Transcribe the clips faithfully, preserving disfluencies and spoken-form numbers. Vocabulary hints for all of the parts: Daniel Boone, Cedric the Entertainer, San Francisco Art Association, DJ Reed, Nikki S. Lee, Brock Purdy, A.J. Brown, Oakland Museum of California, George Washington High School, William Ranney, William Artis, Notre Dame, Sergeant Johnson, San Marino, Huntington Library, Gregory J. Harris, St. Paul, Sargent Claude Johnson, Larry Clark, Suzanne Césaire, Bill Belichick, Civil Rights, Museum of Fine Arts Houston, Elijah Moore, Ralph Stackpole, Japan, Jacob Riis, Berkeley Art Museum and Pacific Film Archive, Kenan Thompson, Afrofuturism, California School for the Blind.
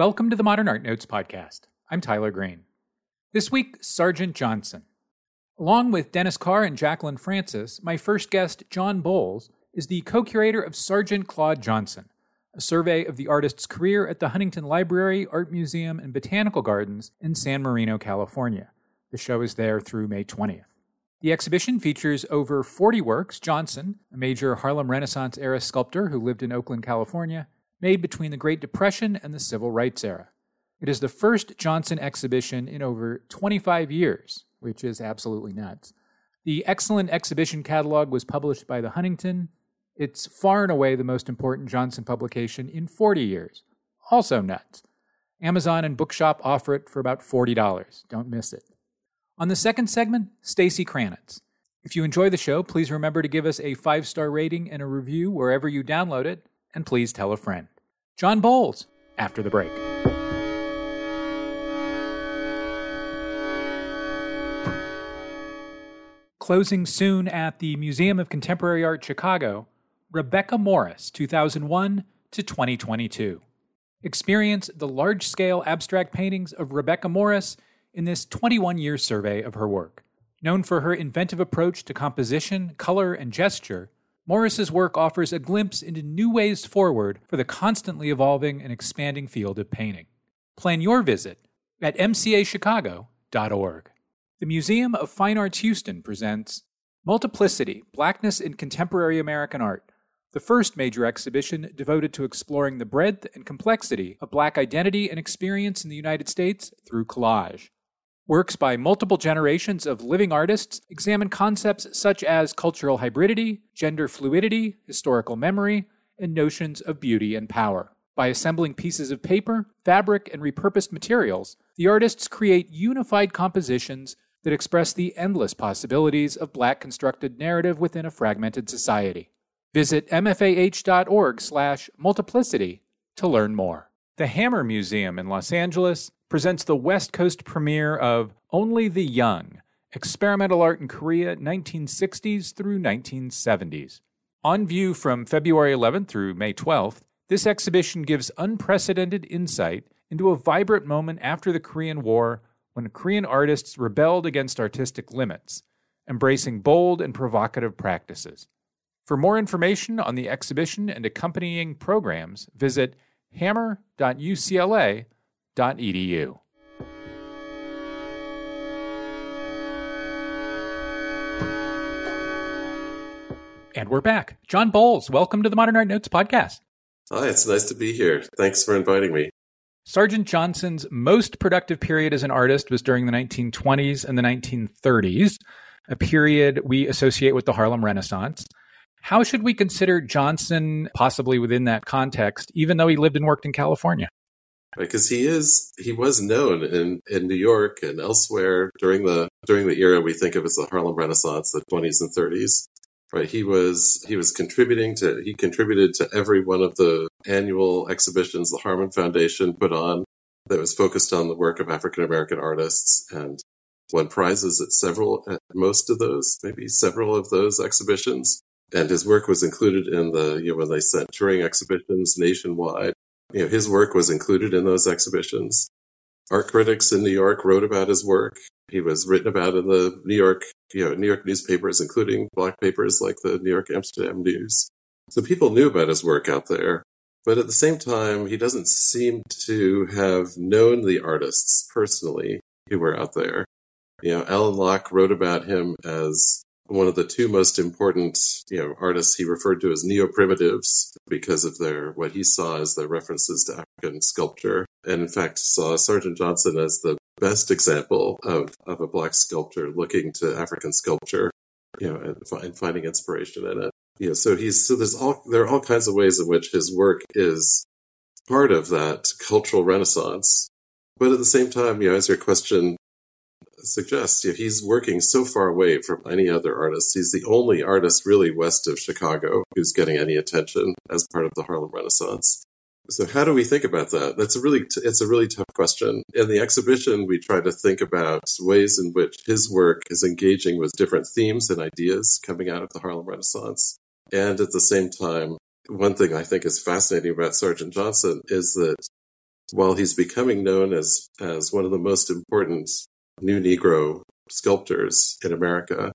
Welcome to the Modern Art Notes podcast. I'm Tyler Green. This week, Sergeant Johnson. Along with Dennis Carr and Jacqueline Francis, my first guest, John Bowles, is the co-curator of Sergeant Claude Johnson, a survey of the artist's career at the Huntington Library, Art Museum, and Botanical Gardens in San Marino, California. The show is there through May twentieth. The exhibition features over forty works Johnson, a major Harlem Renaissance era sculptor who lived in Oakland, California, made between the Great Depression and the Civil Rights era. It is the first Johnson exhibition in over twenty-five years, which is absolutely nuts. The excellent exhibition catalog was published by the Huntington. It's far and away the most important Johnson publication in forty years. Also nuts. Amazon and Bookshop offer it for about forty dollars. Don't miss it. On the second segment, Stacey Kranitz. If you enjoy the show, please remember to give us a five-star rating and a review wherever you download it. And please tell a friend. John Bowles, after the break. Closing soon at the Museum of Contemporary Art Chicago, Rebecca Morris, two thousand one to twenty twenty-two. Experience the large-scale abstract paintings of Rebecca Morris in this twenty-one-year survey of her work. Known for her inventive approach to composition, color, and gesture, Morris's work offers a glimpse into new ways forward for the constantly evolving and expanding field of painting. Plan your visit at m c a chicago dot org. The Museum of Fine Arts Houston presents Multiplicity, Blackness in Contemporary American Art, the first major exhibition devoted to exploring the breadth and complexity of Black identity and experience in the United States through collage. Works by multiple generations of living artists examine concepts such as cultural hybridity, gender fluidity, historical memory, and notions of beauty and power. By assembling pieces of paper, fabric, and repurposed materials, the artists create unified compositions that express the endless possibilities of Black-constructed narrative within a fragmented society. Visit m f a h dot org slash multiplicity to learn more. The Hammer Museum in Los Angeles presents the West Coast premiere of Only the Young, Experimental Art in Korea, nineteen sixties through nineteen seventies. On view from February eleventh through May twelfth, this exhibition gives unprecedented insight into a vibrant moment after the Korean War when Korean artists rebelled against artistic limits, embracing bold and provocative practices. For more information on the exhibition and accompanying programs, visit hammer dot u c l a dot org. And we're back. John Bowles, welcome to the Modern Art Notes podcast. Hi, it's nice to be here. Thanks for inviting me. Sergeant Johnson's most productive period as an artist was during the nineteen twenties and the nineteen thirties, a period we associate with the Harlem Renaissance. How should we consider Johnson possibly within that context, even though he lived and worked in California? Because he is, he was known in, in New York and elsewhere during the during the era we think of as the Harlem Renaissance, the twenties and thirties. Right, he was he was contributing to he contributed to every one of the annual exhibitions the Harmon Foundation put on that was focused on the work of African American artists, and won prizes at several at most of those, maybe several of those exhibitions. And his work was included in the you know when they sent touring exhibitions nationwide. You know, his work was included in those exhibitions. Art critics in New York wrote about his work. He was written about in the New York, you know, New York newspapers, including Black papers like the New York Amsterdam News. So people knew about his work out there. But at the same time, he doesn't seem to have known the artists personally who were out there. You know, Alan Locke wrote about him as one of the two most important, you know, artists. He referred to as neo-primitives because of their what he saw as their references to African sculpture, and in fact saw Sergeant Johnson as the best example of, of a Black sculptor looking to African sculpture, you know, and, fi- and finding inspiration in it. Yeah, you know, so he's so there's all there are all kinds of ways in which his work is part of that cultural renaissance, but at the same time, you know, as your question suggests, you know, he's working so far away from any other artist. He's the only artist really west of Chicago who's getting any attention as part of the Harlem Renaissance. So how do we think about that? That's a really, t- it's a really tough question. In the exhibition, we try to think about ways in which his work is engaging with different themes and ideas coming out of the Harlem Renaissance. And at the same time, one thing I think is fascinating about Sergeant Johnson is that while he's becoming known as, as one of the most important new Negro sculptors in America,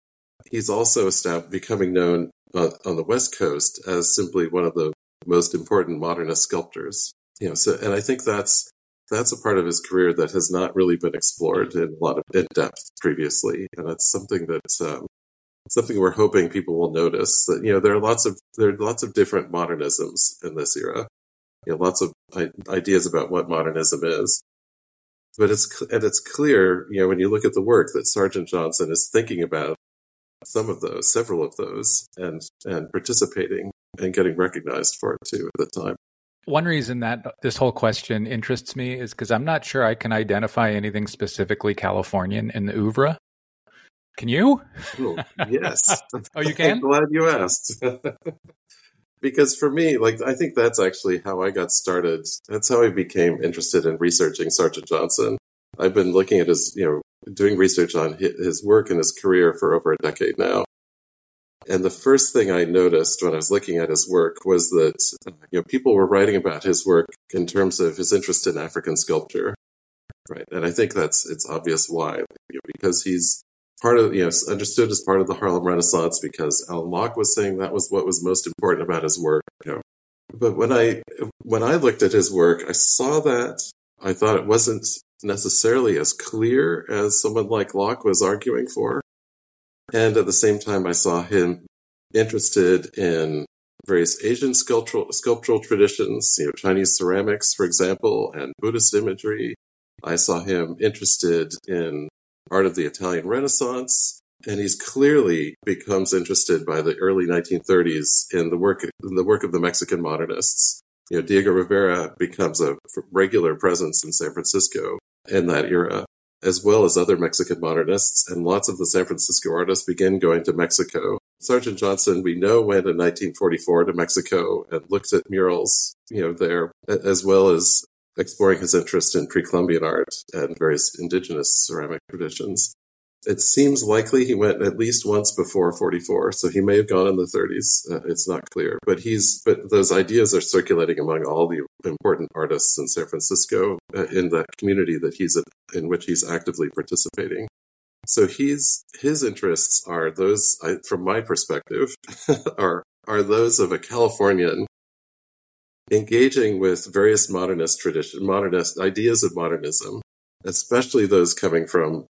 he's also becoming known uh, on the West Coast as simply one of the most important modernist sculptors. You know, so, and I think that's that's a part of his career that has not really been explored in a lot of in depth previously, and that's something that um, something we're hoping people will notice. That, you know, there are lots of there are lots of different modernisms in this era. You know, lots of ideas about what modernism is, but it's and it's clear, you know, when you look at the work that Sergeant Johnson is thinking about some of those, several of those, and and participating and getting recognized for it too at the time. One reason that this whole question interests me is because I'm not sure I can identify anything specifically Californian in the oeuvre. Can you? Cool. Yes. Oh, you can? I'm glad you asked. Because for me, like, I think that's actually how I got started. That's how I became interested in researching Sergeant Johnson. I've been looking at his, you know, doing research on his work and his career for over a decade now. And the first thing I noticed when I was looking at his work was that, you know, people were writing about his work in terms of his interest in African sculpture, right? And I think that's it's obvious why, you know, because he's part of, you know, understood as part of the Harlem Renaissance because Alan Locke was saying that was what was most important about his work. You know? But when I when I looked at his work, I saw that I thought it wasn't necessarily as clear as someone like Locke was arguing for. And at the same time, I saw him interested in various Asian sculptural sculptural traditions, you know, Chinese ceramics, for example, and Buddhist imagery. I saw him interested in art of the Italian Renaissance, and he's clearly becomes interested by the early nineteen thirties in the work in the work of the Mexican modernists. You know, Diego Rivera becomes a regular presence in San Francisco in that era, as well as other Mexican modernists, and lots of the San Francisco artists begin going to Mexico. Sergeant Johnson, we know, went in nineteen forty-four to Mexico and looked at murals, you know, there, as well as exploring his interest in pre-Columbian art and various indigenous ceramic traditions. It seems likely he went at least once before forty-four, so he may have gone in the thirties. Uh, it's not clear, but he's but those ideas are circulating among all the important artists in San Francisco uh, in that community that he's a, in which he's actively participating. So he's his interests are those, I, from my perspective, are are those of a Californian engaging with various modernist tradition, modernist ideas of modernism, especially those coming from.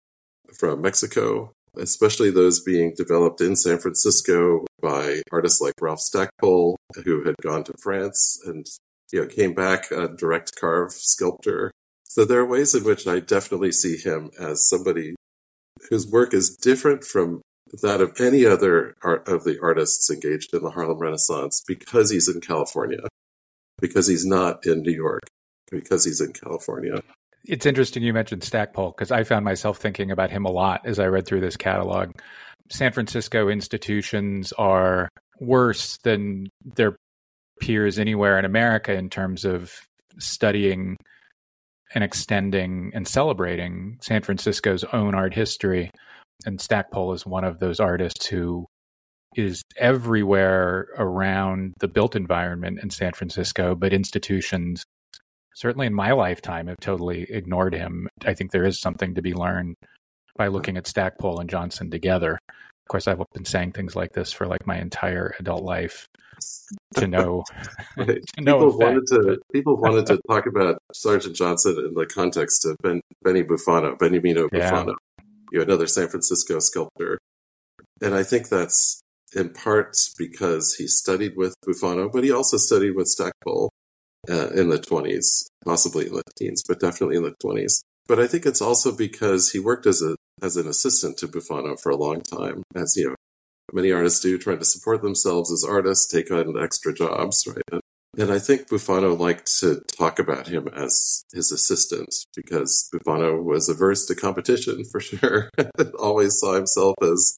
from Mexico, especially those being developed in San Francisco by artists like Ralph Stackpole, who had gone to France and, you know, came back a direct carve sculptor. So there are ways in which I definitely see him as somebody whose work is different from that of any other art of the artists engaged in the Harlem Renaissance because he's in California, because he's not in New York, because he's in California. It's interesting you mentioned Stackpole because I found myself thinking about him a lot as I read through this catalog. San Francisco institutions are worse than their peers anywhere in America in terms of studying and extending and celebrating San Francisco's own art history. And Stackpole is one of those artists who is everywhere around the built environment in San Francisco, but institutions certainly in my lifetime have totally ignored him. I think there is something to be learned by looking at Stackpole and Johnson together. Of course, I've been saying things like this for like my entire adult life to know. Right. to know people, wanted to, people wanted to talk about Sergeant Johnson in the context of ben, Benny Bufano, Beniamino Bufano, yeah. You know, another San Francisco sculptor. And I think that's in part because he studied with Bufano, but he also studied with Stackpole. Uh, in the twenties, possibly in the teens, but definitely in the twenties. But I think it's also because he worked as a as an assistant to Bufano for a long time, as you know, many artists do, trying to support themselves as artists, take on extra jobs, right? And, and I think Bufano liked to talk about him as his assistant because Bufano was averse to competition for sure. Always saw himself as,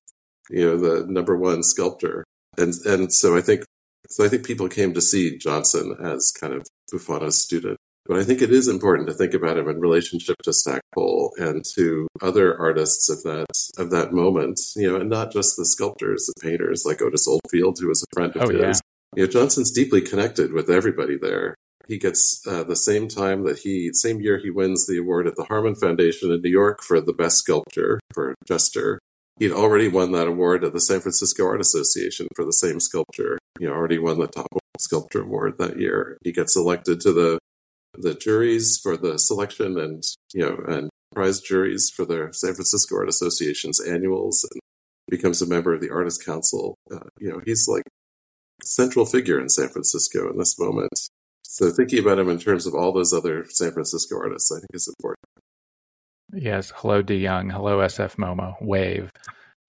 you know, the number one sculptor, and and so I think so I think people came to see Johnson as kind of Bufano's student. But I think it is important to think about him in relationship to Stackpole and to other artists of that of that moment, you know, and not just the sculptors, the painters like Otis Oldfield, who was a friend of oh, his. Yeah. You know, Johnson's deeply connected with everybody there. He gets uh, the same time that he, same year he wins the award at the Harmon Foundation in New York for the best sculpture for Chester. He'd already won that award at the San Francisco Art Association for the same sculpture. He already won the top sculpture award that year. He gets elected to the the juries for the selection and, you know, and prize juries for the San Francisco Art Association's annuals and becomes a member of the Artist Council. Uh, you know, he's like a central figure in San Francisco in this moment. So thinking about him in terms of all those other San Francisco artists, I think is important. Yes. Hello, DeYoung. Hello, S F MoMA. Wave.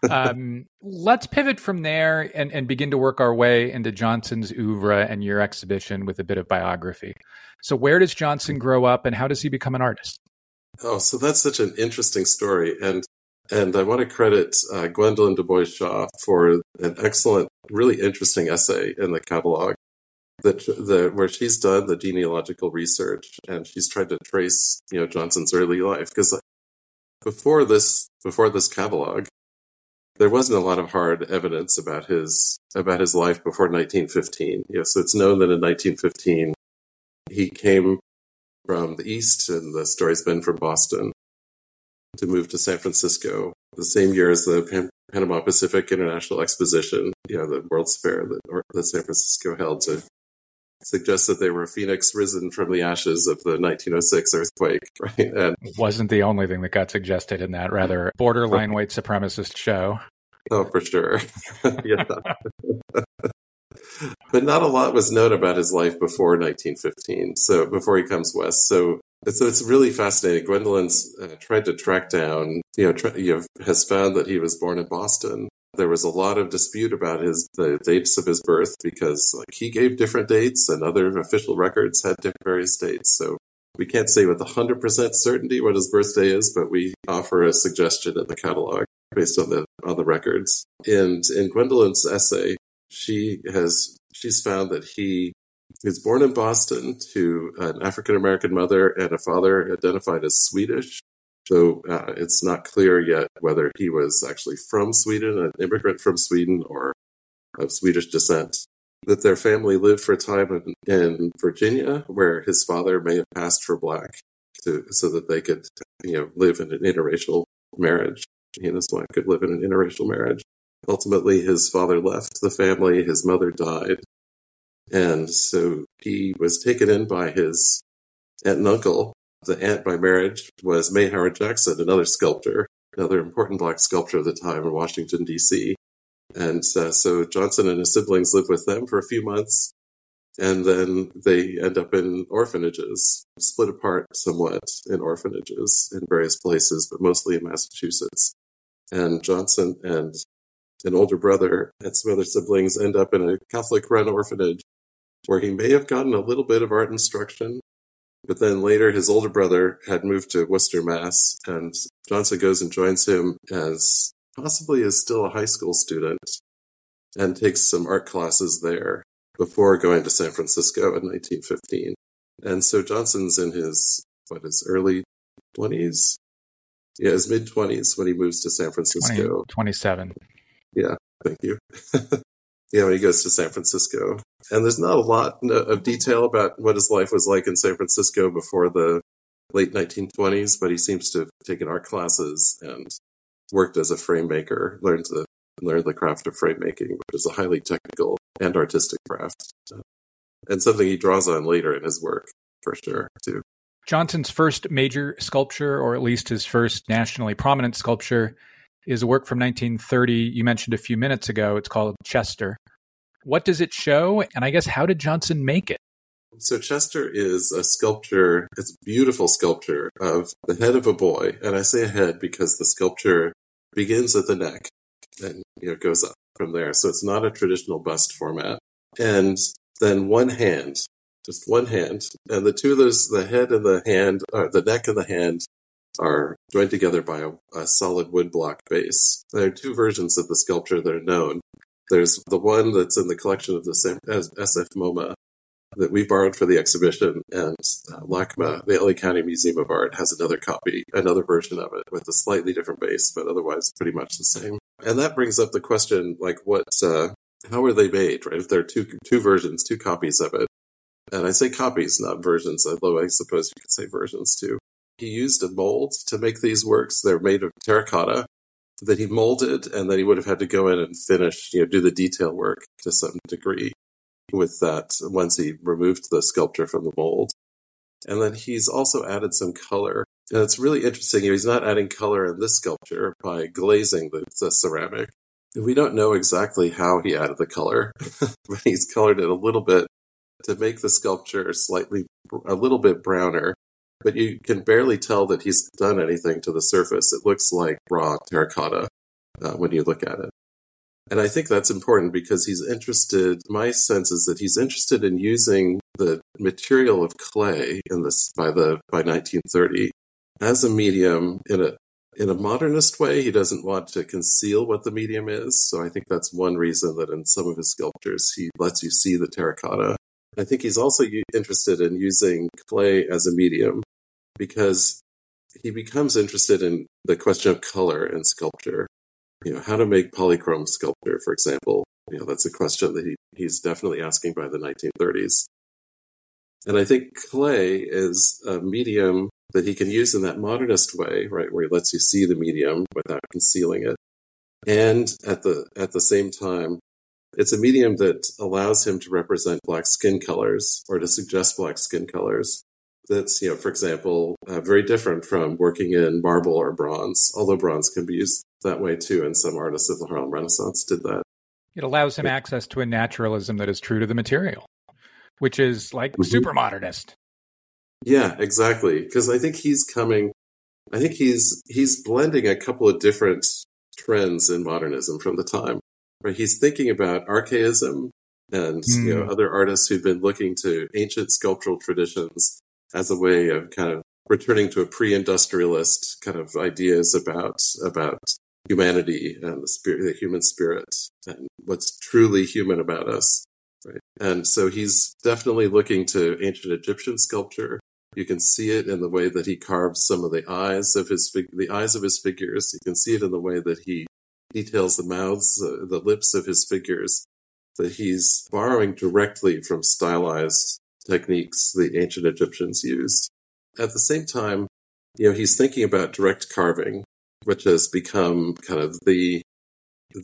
Um, let's pivot from there and, and begin to work our way into Johnson's oeuvre and your exhibition with a bit of biography. So where does Johnson grow up and how does he become an artist? Oh, so that's such an interesting story. And and I want to credit uh, Gwendolyn Du Bois Shaw for an excellent, really interesting essay in the catalog that the where she's done the genealogical research and she's tried to trace, you know, Johnson's early life. Because before this before this catalog, there wasn't a lot of hard evidence about his about his life before nineteen fifteen. You know, so it's known that in nineteen fifteen he came from the East, and the story's been from Boston, to move to San Francisco the same year as the Pan- Panama Pacific International Exposition, you know, the World's Fair that, or, that San Francisco held to suggest that they were a phoenix risen from the ashes of the nineteen oh six earthquake, right? And it wasn't the only thing that got suggested in that rather borderline white supremacist show. Oh, for sure. Yeah. But not a lot was known about his life before nineteen fifteen, so before he comes west. So, so it's really fascinating. Gwendolyn's uh, tried to track down, you know, tra- you know, has found that he was born in Boston. There was a lot of dispute about his the dates of his birth because like, he gave different dates and other official records had different various dates. So we can't say with one hundred percent certainty what his birthday is, but we offer a suggestion in the catalog based on the on the records. And in Gwendolyn's essay, she has she's found that he was born in Boston to an African-American mother and a father identified as Swedish. So uh, it's not clear yet whether he was actually from Sweden, an immigrant from Sweden, or of Swedish descent. That their family lived for a time in, in Virginia, where his father may have passed for black, to, so that they could, you know, live in an interracial marriage. He and his wife could live in an interracial marriage. Ultimately, his father left the family. His mother died, and so he was taken in by his aunt and uncle. The aunt by marriage was May Howard Jackson, another sculptor, another important black sculptor at the time in Washington, D C And uh, so Johnson and his siblings lived with them for a few months, and then they end up in orphanages, split apart somewhat in orphanages in various places, but mostly in Massachusetts. And Johnson and an older brother and some other siblings end up in a Catholic-run orphanage where he may have gotten a little bit of art instruction. But then later, his older brother had moved to Worcester, Mass, and Johnson goes and joins him as possibly is still a high school student and takes some art classes there before going to San Francisco in nineteen fifteen. And so Johnson's in his, what, his early twenties? Yeah, his mid-twenties when he moves to San Francisco. twenty, twenty-seven. Yeah, thank you. Yeah, when he goes to San Francisco. And there's not a lot of detail about what his life was like in San Francisco before the late nineteen twenties, but he seems to have taken art classes and worked as a frame maker, learned the, learned the craft of frame making, which is a highly technical and artistic craft, and something he draws on later in his work, for sure, too. Johnson's first major sculpture, or at least his first nationally prominent sculpture, is a work from nineteen thirty you mentioned a few minutes ago. It's called Chester. What does it show? And I guess, how did Johnson make it? So Chester is a sculpture, it's a beautiful sculpture of the head of a boy. And I say head because the sculpture begins at the neck and, you know, goes up from there. So it's not a traditional bust format. And then one hand, just one hand. And the two of those, the head and the hand, or the neck and the hand, are joined together by a, a solid wood block base. There are two versions of the sculpture that are known. There's the one that's in the collection of the S F MoMA that we borrowed for the exhibition, and uh, LACMA, the L A County Museum of Art, has another copy, another version of it with a slightly different base, but otherwise pretty much the same. And that brings up the question, like, what, uh, how are they made, right? If there are two two versions, two copies of it, And I say copies, not versions, although I suppose you could say versions too. He used a mold to make these works. They're made of terracotta that he molded, and then he would have had to go in and finish, you know, do the detail work to some degree with that once he removed the sculpture from the mold. And then he's also added some color. And it's really interesting. He's not adding color in this sculpture by glazing the, the ceramic. We don't know exactly how he added the color, but he's colored it a little bit to make the sculpture slightly, a little bit browner. But you can barely tell that he's done anything to the surface. It looks like raw terracotta uh, when you look at it. And I think that's important because he's interested, my sense is that he's interested in using the material of clay in this by the by nineteen thirty as a medium in a in a modernist way. He doesn't want to conceal what the medium is. So I think that's one reason that in some of his sculptures he lets you see the terracotta. I think he's also interested in using clay as a medium because he becomes interested in the question of color in sculpture. You know, how to make polychrome sculpture, for example. You know, that's a question that he, he's definitely asking by the nineteen thirties. And I think clay is a medium that he can use in that modernist way, right, where he lets you see the medium without concealing it. And at the at the same time, it's a medium that allows him to represent black skin colors or to suggest black skin colors. That's, you know, for example, uh, very different from working in marble or bronze, although bronze can be used that way too, and some artists of the Harlem Renaissance did that. It allows him it, access to a naturalism that is true to the material, which is like mm-hmm. super modernist. Yeah, exactly. Because I think he's coming, I think he's he's blending a couple of different trends in modernism from the time. Right? He's thinking about archaism and mm. you know, other artists who've been looking to ancient sculptural traditions as a way of kind of returning to a pre-industrialist kind of ideas about about humanity and the spirit, the human spirit, and what's truly human about us. Right? And so he's definitely looking to ancient Egyptian sculpture. You can see it in the way that he carves some of the eyes of his fig- the eyes of his figures. You can see it in the way that he details the mouths, uh, the lips of his figures. That he's borrowing directly from stylized techniques the ancient Egyptians used. At the same time, you know, he's thinking about direct carving, which has become kind of the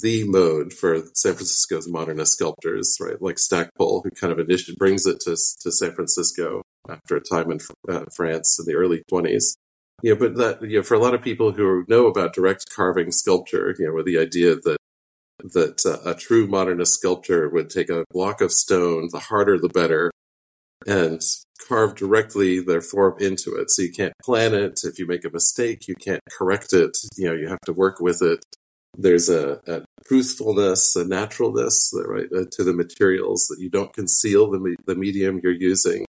the mode for San Francisco's modernist sculptors, right? Like Stackpole, who kind of initially brings it to to San Francisco after a time in uh, France in the early twenties. You know, but that, you know, for a lot of people who know about direct carving sculpture, you know, with the idea that that uh, a true modernist sculptor would take a block of stone, the harder the better, and carve directly their form into it. So you can't plan it. If you make a mistake, you can't correct it. You know, you have to work with it. There's a, a truthfulness, a naturalness, right, to the materials that you don't conceal the me- the medium you're using,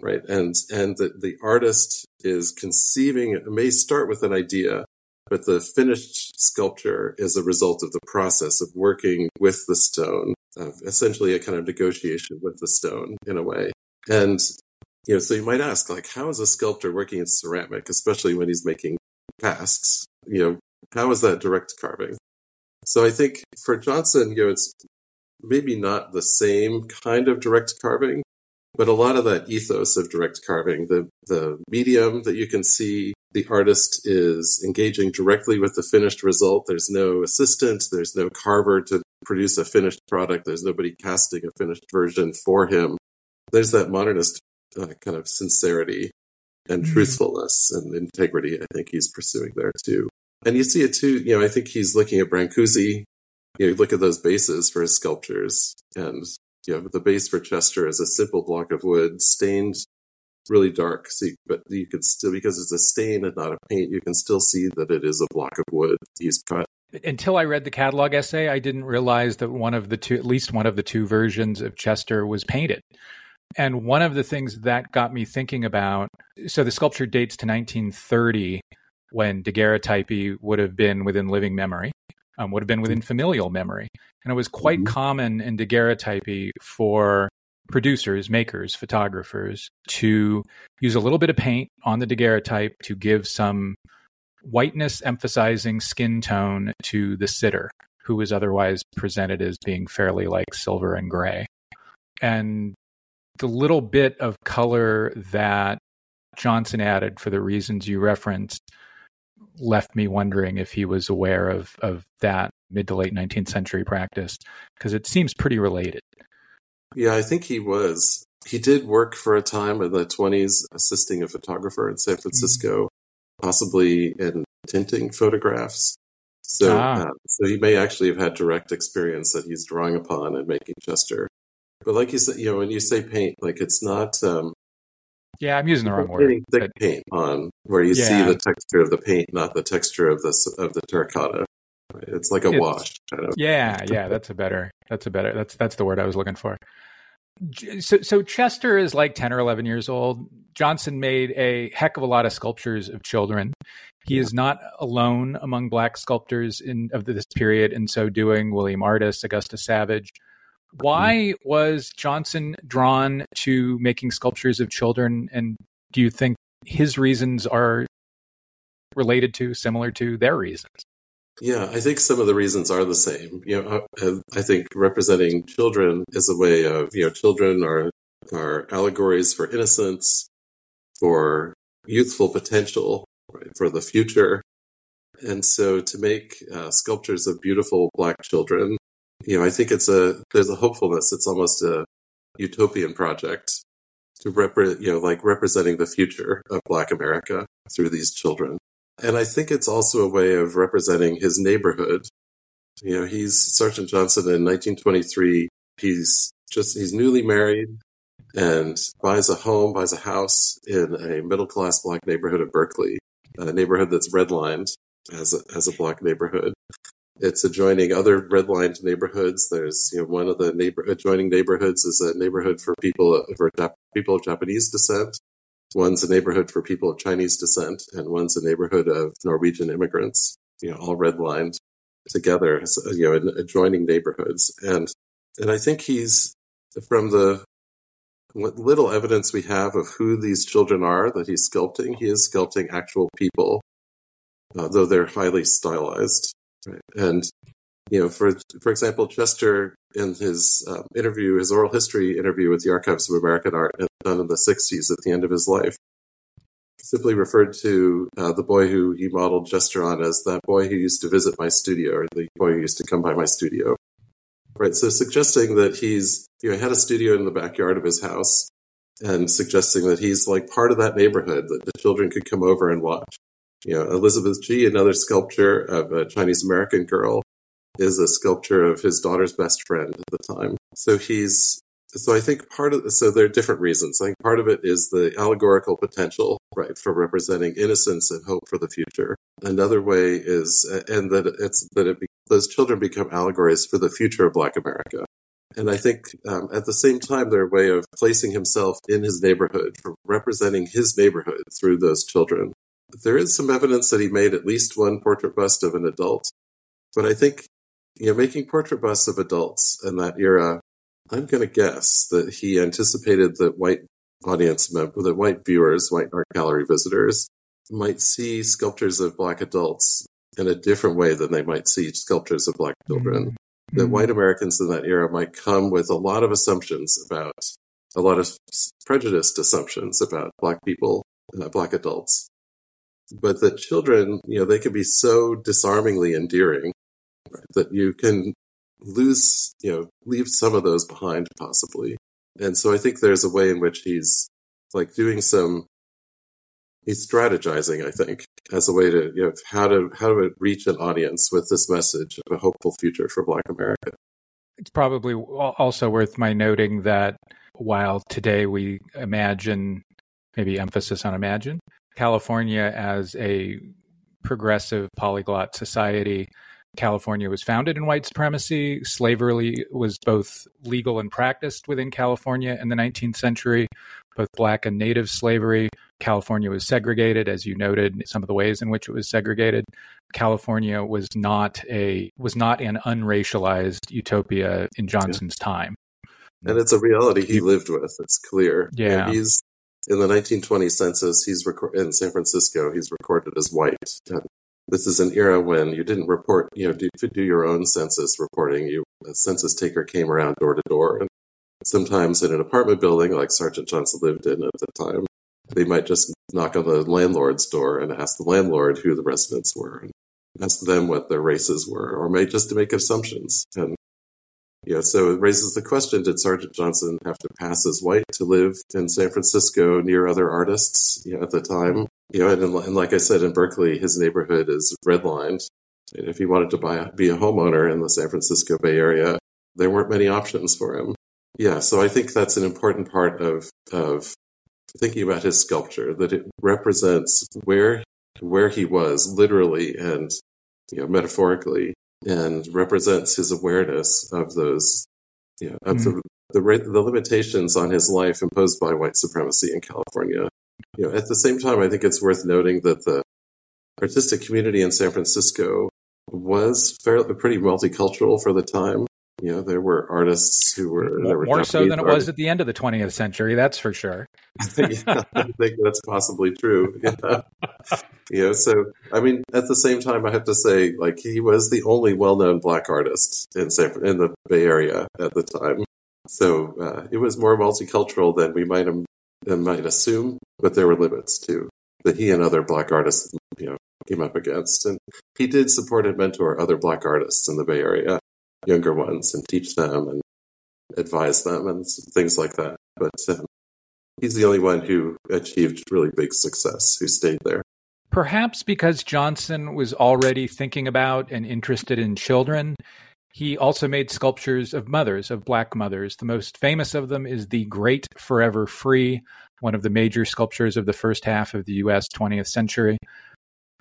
right? And and the, the artist is conceiving. It may start with an idea, but the finished sculpture is a result of the process of working with the stone, of essentially a kind of negotiation with the stone in a way. And, you know, so you might ask, like, how is a sculptor working in ceramic, especially when he's making casts? You know, how is that direct carving? So I think for Johnson, you know, it's maybe not the same kind of direct carving, but a lot of that ethos of direct carving, the, the medium that you can see, the artist is engaging directly with the finished result. There's no assistant. There's no carver to produce a finished product. There's nobody casting a finished version for him. There's that modernist uh, kind of sincerity and mm-hmm. truthfulness and integrity I think he's pursuing there too. And you see it too, you know, I think he's looking at Brancusi. You know, you look at those bases for his sculptures, and, you know, the base for Chester is a simple block of wood stained really dark, so you, but you can still, because it's a stain and not a paint, you can still see that it is a block of wood he's cut. Until I read the catalog essay, I didn't realize that one of the two, at least one of the two versions of Chester was painted. And one of the things that got me thinking about, so the sculpture dates to nineteen thirty, when daguerreotypy would have been within living memory, um, would have been within familial memory. And it was quite mm-hmm. common in daguerreotypy for producers, makers, photographers to use a little bit of paint on the daguerreotype to give some whiteness, emphasizing skin tone to the sitter, who was otherwise presented as being fairly like silver and gray. And the little bit of color that Johnson added, for the reasons you referenced, left me wondering if he was aware of, of that mid to late nineteenth century practice, because it seems pretty related. Yeah, I think he was. He did work for a time in the twenties, assisting a photographer in San Francisco, mm-hmm. possibly in tinting photographs. So, ah. uh, so he may actually have had direct experience that he's drawing upon and making Chester. But like you said, you know, when you say paint, like it's not. Um, yeah, I'm using the wrong word. Painting thick but... paint on where you yeah. see the texture of the paint, not the texture of the of the terracotta. It's like a it's, wash. Kind of. Yeah, yeah, that's a better. That's a better. That's that's the word I was looking for. So, so Chester is like ten or eleven years old. Johnson made a heck of a lot of sculptures of children. He yeah. is not alone among Black sculptors in of this period. In so doing, William Artis, Augusta Savage. Why mm-hmm. was Johnson drawn to making sculptures of children? And do you think his reasons are related to, similar to their reasons? Yeah, I think some of the reasons are the same. You know, I, I think representing children is a way of, you know, children are are allegories for innocence, for youthful potential, right, for the future. And so to make uh, sculptures of beautiful Black children, you know, I think it's a there's a hopefulness. It's almost a utopian project to represent, you know, like representing the future of Black America through these children. And I think it's also a way of representing his neighborhood. You know, he's Sergeant Johnson in nineteen twenty-three. He's just, he's newly married and buys a home, buys a house in a middle-class Black neighborhood of Berkeley, a neighborhood that's redlined as a, as a Black neighborhood. It's adjoining other redlined neighborhoods. There's, you know, one of the neighbor, adjoining neighborhoods is a neighborhood for people, for people of Japanese descent. One's a neighborhood for people of Chinese descent, and one's a neighborhood of Norwegian immigrants, you know, all redlined together, you know, in adjoining neighborhoods. And and I think he's, from the what little evidence we have of who these children are that he's sculpting, he is sculpting actual people, uh, though they're highly stylized. Right? And, you know, for for example, Chester, in his um, interview, his oral history interview with the Archives of American Art done in the sixties at the end of his life, simply referred to uh, the boy who he modeled Chester on as that boy who used to visit my studio, or the boy who used to come by my studio. Right, so suggesting that he's, you know, had a studio in the backyard of his house, and suggesting that he's like part of that neighborhood that the children could come over and watch. You know, Elizabeth G, another sculpture of a Chinese American girl, is a sculpture of his daughter's best friend at the time. So he's, so I think part of, so there are different reasons. I think part of it is the allegorical potential, right, for representing innocence and hope for the future. Another way is, and that it's, that it, those children become allegories for the future of Black America. And I think um, at the same time, their way of placing himself in his neighborhood, for representing his neighborhood through those children. There is some evidence that he made at least one portrait bust of an adult, but I think, you know, making portrait busts of adults in that era, I'm going to guess that he anticipated that white audience members, that white viewers, white art gallery visitors might see sculptures of Black adults in a different way than they might see sculptures of Black children. Mm-hmm. That white Americans in that era might come with a lot of assumptions about, a lot of prejudiced assumptions about Black people, uh, Black adults. But that children, you know, they could be so disarmingly endearing, right, that you can lose, you know, leave some of those behind possibly. And so I think there's a way in which he's like doing some, he's strategizing, I think, as a way to, you know, how to, how to reach an audience with this message of a hopeful future for Black America. It's probably also worth my noting that while today we imagine, maybe emphasis on imagine, California as a progressive polyglot society, California was founded in white supremacy. Slavery was both legal and practiced within California in the nineteenth century, both Black and Native slavery. California was segregated, as you noted, some of the ways in which it was segregated. California was not a was not an unracialized utopia in Johnson's yeah. time. And it's a reality he lived with. It's clear. Yeah. And he's in the nineteen twenty census, he's reco- in San Francisco, he's recorded as white. This is an era when you didn't report, you know, do, do your own census reporting. You, a census taker came around door to door and sometimes in an apartment building like Sergeant Johnson lived in at the time, they might just knock on the landlord's door and ask the landlord who the residents were and ask them what their races were, or may just to make assumptions. And you know, so it raises the question, did Sergeant Johnson have to pass as white to live in San Francisco near other artists, you know, at the time? You know, and, and like I said, in Berkeley, his neighborhood is redlined. And if he wanted to buy be a homeowner in the San Francisco Bay Area, there weren't many options for him. Yeah, so I think that's an important part of of thinking about his sculpture, that it represents where where he was literally and, you know, metaphorically, and represents his awareness of those, you know, of mm-hmm. the, the the limitations on his life imposed by white supremacy in California. You know, at the same time, I think it's worth noting that the artistic community in San Francisco was fairly pretty multicultural for the time. You know, there were artists who were there were more so than it artists. was at the end of the twentieth century. That's for sure. Yeah, I think that's possibly true. Yeah. You know, so I mean, at the same time, I have to say, like, he was the only well-known Black artist in San, in the Bay Area at the time. So uh, it was more multicultural than we might um, than might assume, but there were limits too that he and other Black artists, you know, came up against. And he did support and mentor other Black artists in the Bay Area, younger ones, and teach them and advise them and things like that. But um, he's the only one who achieved really big success, who stayed there. Perhaps because Johnson was already thinking about and interested in children, he also made sculptures of mothers, of Black mothers. The most famous of them is the Great Forever Free, one of the major sculptures of the first half of the U S twentieth century.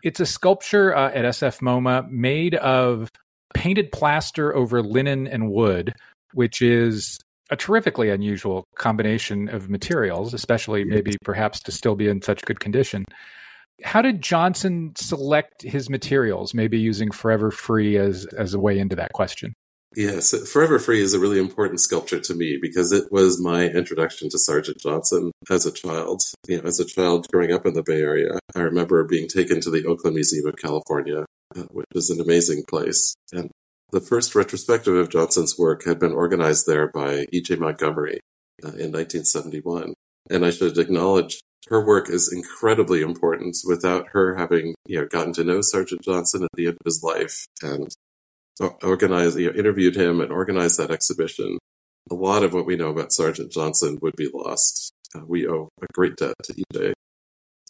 It's a sculpture uh, at S F MoMA made of painted plaster over linen and wood, which is a terrifically unusual combination of materials, especially maybe perhaps to still be in such good condition. How did Johnson select his materials, maybe using Forever Free as, as a way into that question? Yes, Forever Free is a really important sculpture to me because it was my introduction to Sergeant Johnson as a child. You know, as a child growing up in the Bay Area, I remember being taken to the Oakland Museum of California, uh, which is an amazing place. And the first retrospective of Johnson's work had been organized there by E J Montgomery uh, in nineteen seventy-one. And I should acknowledge her work is incredibly important. Without her having, you know, gotten to know Sergeant Johnson at the end of his life and organized, you know, interviewed him and organized that exhibition, a lot of what we know about Sergeant Johnson would be lost. Uh, we owe a great debt to E J.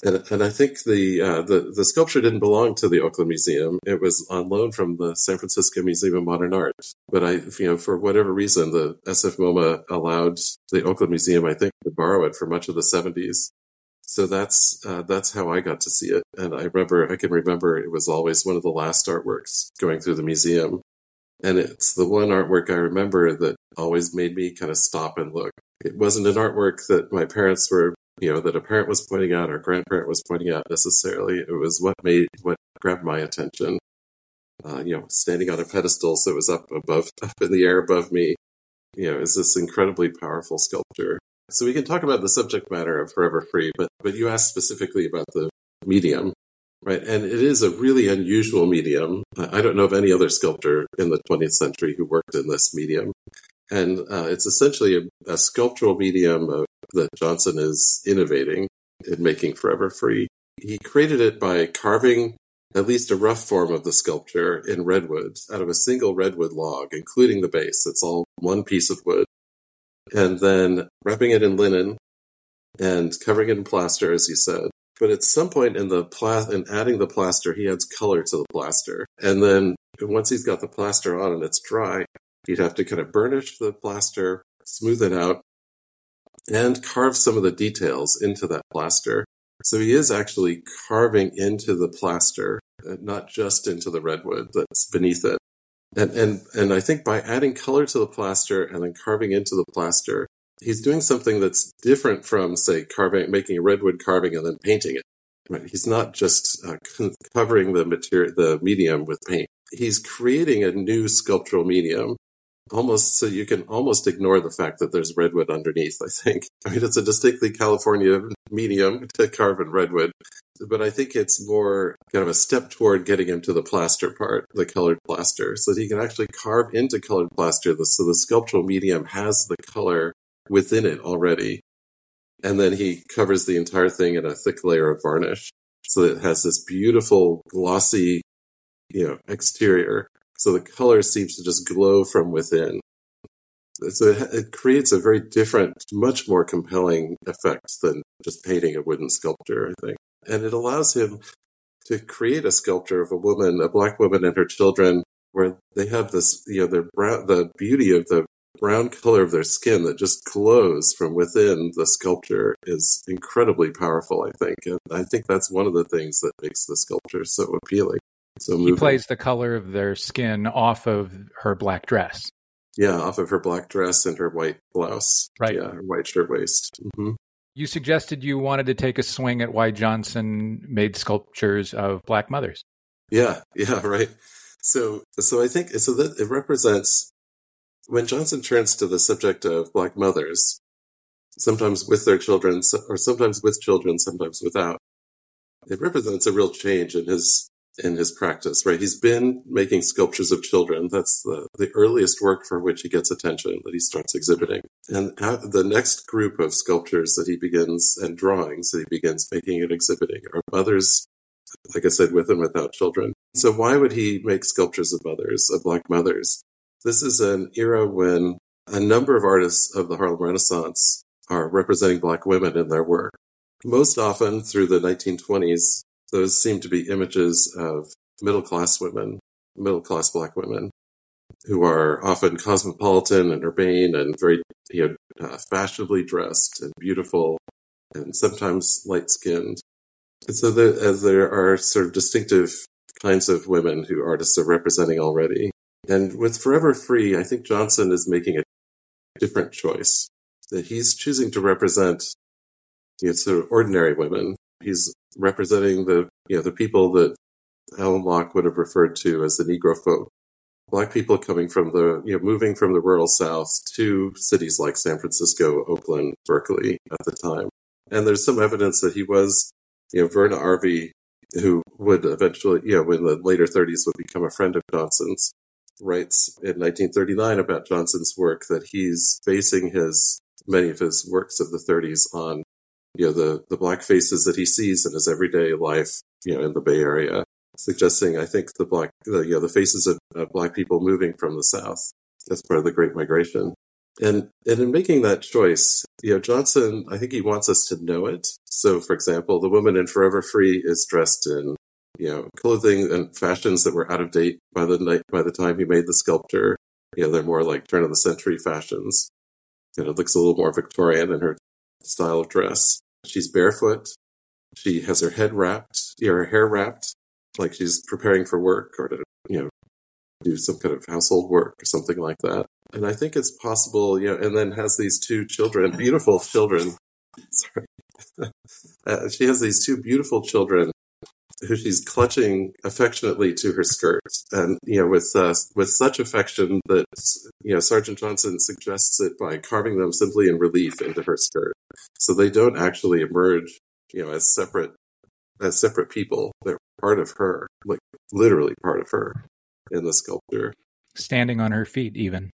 And, and I think the, uh, the the sculpture didn't belong to the Oakland Museum. It was on loan from the San Francisco Museum of Modern Art. But I, you know, for whatever reason, the S F MoMA allowed the Oakland Museum, I think, to borrow it for much of the seventies. So that's uh, that's how I got to see it. And I remember, I can remember, it was always one of the last artworks going through the museum. And it's the one artwork I remember that always made me kind of stop and look. It wasn't an artwork that my parents were, you know, that a parent was pointing out or a grandparent was pointing out necessarily. It was what made, what grabbed my attention. Uh, you know, standing on a pedestal, so it was up above, up in the air above me. You know, is this incredibly powerful sculpture. So we can talk about the subject matter of Forever Free, but, but you asked specifically about the medium, right? And it is a really unusual medium. I don't know of any other sculptor in the twentieth century who worked in this medium. And uh, it's essentially a, a sculptural medium of, that Johnson is innovating in making Forever Free. He created it by carving at least a rough form of the sculpture in redwood out of a single redwood log, including the base. It's all one piece of wood. And then wrapping it in linen and covering it in plaster, as you said. But at some point in the pla- in adding the plaster, he adds color to the plaster. And then once he's got the plaster on and it's dry, he'd have to kind of burnish the plaster, smooth it out, and carve some of the details into that plaster. So he is actually carving into the plaster, not just into the redwood that's beneath it. And and and I think by adding color to the plaster and then carving into the plaster, he's doing something that's different from, say, carving, making a redwood carving and then painting it. Right? He's not just uh, covering the material, the medium with paint. He's creating a new sculptural medium. Almost, so you can almost ignore the fact that there's redwood underneath, I think. I mean, it's a distinctly California medium to carve in redwood, but I think it's more kind of a step toward getting him to the plaster part, the colored plaster, so that he can actually carve into colored plaster. So the sculptural medium has the color within it already. And then he covers the entire thing in a thick layer of varnish. So that it has this beautiful, glossy, you know, exterior. So the color seems to just glow from within. So it, it creates a very different, much more compelling effect than just painting a wooden sculpture, I think. And it allows him to create a sculpture of a woman, a black woman and her children, where they have this, you know, their brown, the beauty of the brown color of their skin that just glows from within the sculpture is incredibly powerful, I think. And I think that's one of the things that makes the sculpture so appealing. So moving. He plays the color of their skin off of her black dress. Yeah, off of her black dress and her white blouse. Right. Yeah, her white shirtwaist. Mm-hmm. You suggested you wanted to take a swing at why Johnson made sculptures of black mothers. Yeah, yeah, right. So, so I think so that it represents when Johnson turns to the subject of black mothers, sometimes with their children, or sometimes with children, sometimes without. It represents a real change in his. in his practice, right? He's been making sculptures of children. That's the, the earliest work for which he gets attention that he starts exhibiting. And the next group of sculptures that he begins and drawings that he begins making and exhibiting are mothers, like I said, with and without children. So why would he make sculptures of mothers, of black mothers? This is an era when a number of artists of the Harlem Renaissance are representing black women in their work. Most often through the nineteen twenties, those seem to be images of middle-class women, middle-class black women, who are often cosmopolitan and urbane and very, you know, uh, fashionably dressed and beautiful and sometimes light-skinned. And so there, as there are sort of distinctive kinds of women who artists are representing already. And with Forever Free, I think Johnson is making a different choice, that he's choosing to represent, you know, sort of ordinary women. He's representing the, you know, the people that Alan Locke would have referred to as the Negro folk, black people coming from the, you know, moving from the rural South to cities like San Francisco, Oakland, Berkeley at the time. And there's some evidence that he was, you know, Verna Arvey, who would eventually, you know, in the later thirties would become a friend of Johnson's, writes in nineteen thirty-nine about Johnson's work that he's basing his, many of his works of the thirties on, you know, the, the black faces that he sees in his everyday life, you know, in the Bay Area, suggesting, I think, the black, the, you know, the faces of uh, black people moving from the South as part of the Great Migration. And, and in making that choice, you know, Johnson, I think he wants us to know it. So, for example, the woman in Forever Free is dressed in, you know, clothing and fashions that were out of date by the night, by the time he made the sculpture. You know, they're more like turn of the century fashions. You know, it looks a little more Victorian in her style of dress. She's barefoot. She has her head wrapped, you know, her hair wrapped, like she's preparing for work or to, you know, do some kind of household work or something like that. And I think it's possible, you know, and then has these two children, beautiful children. Sorry. uh, she has these two beautiful children who she's clutching affectionately to her skirt. And, you know, with, uh, with such affection that, you know, Sergeant Johnson suggests it by carving them simply in relief into her skirt. So they don't actually emerge, you know, as separate, as separate people. They're part of her, like literally part of her in the sculpture. Standing on her feet, even.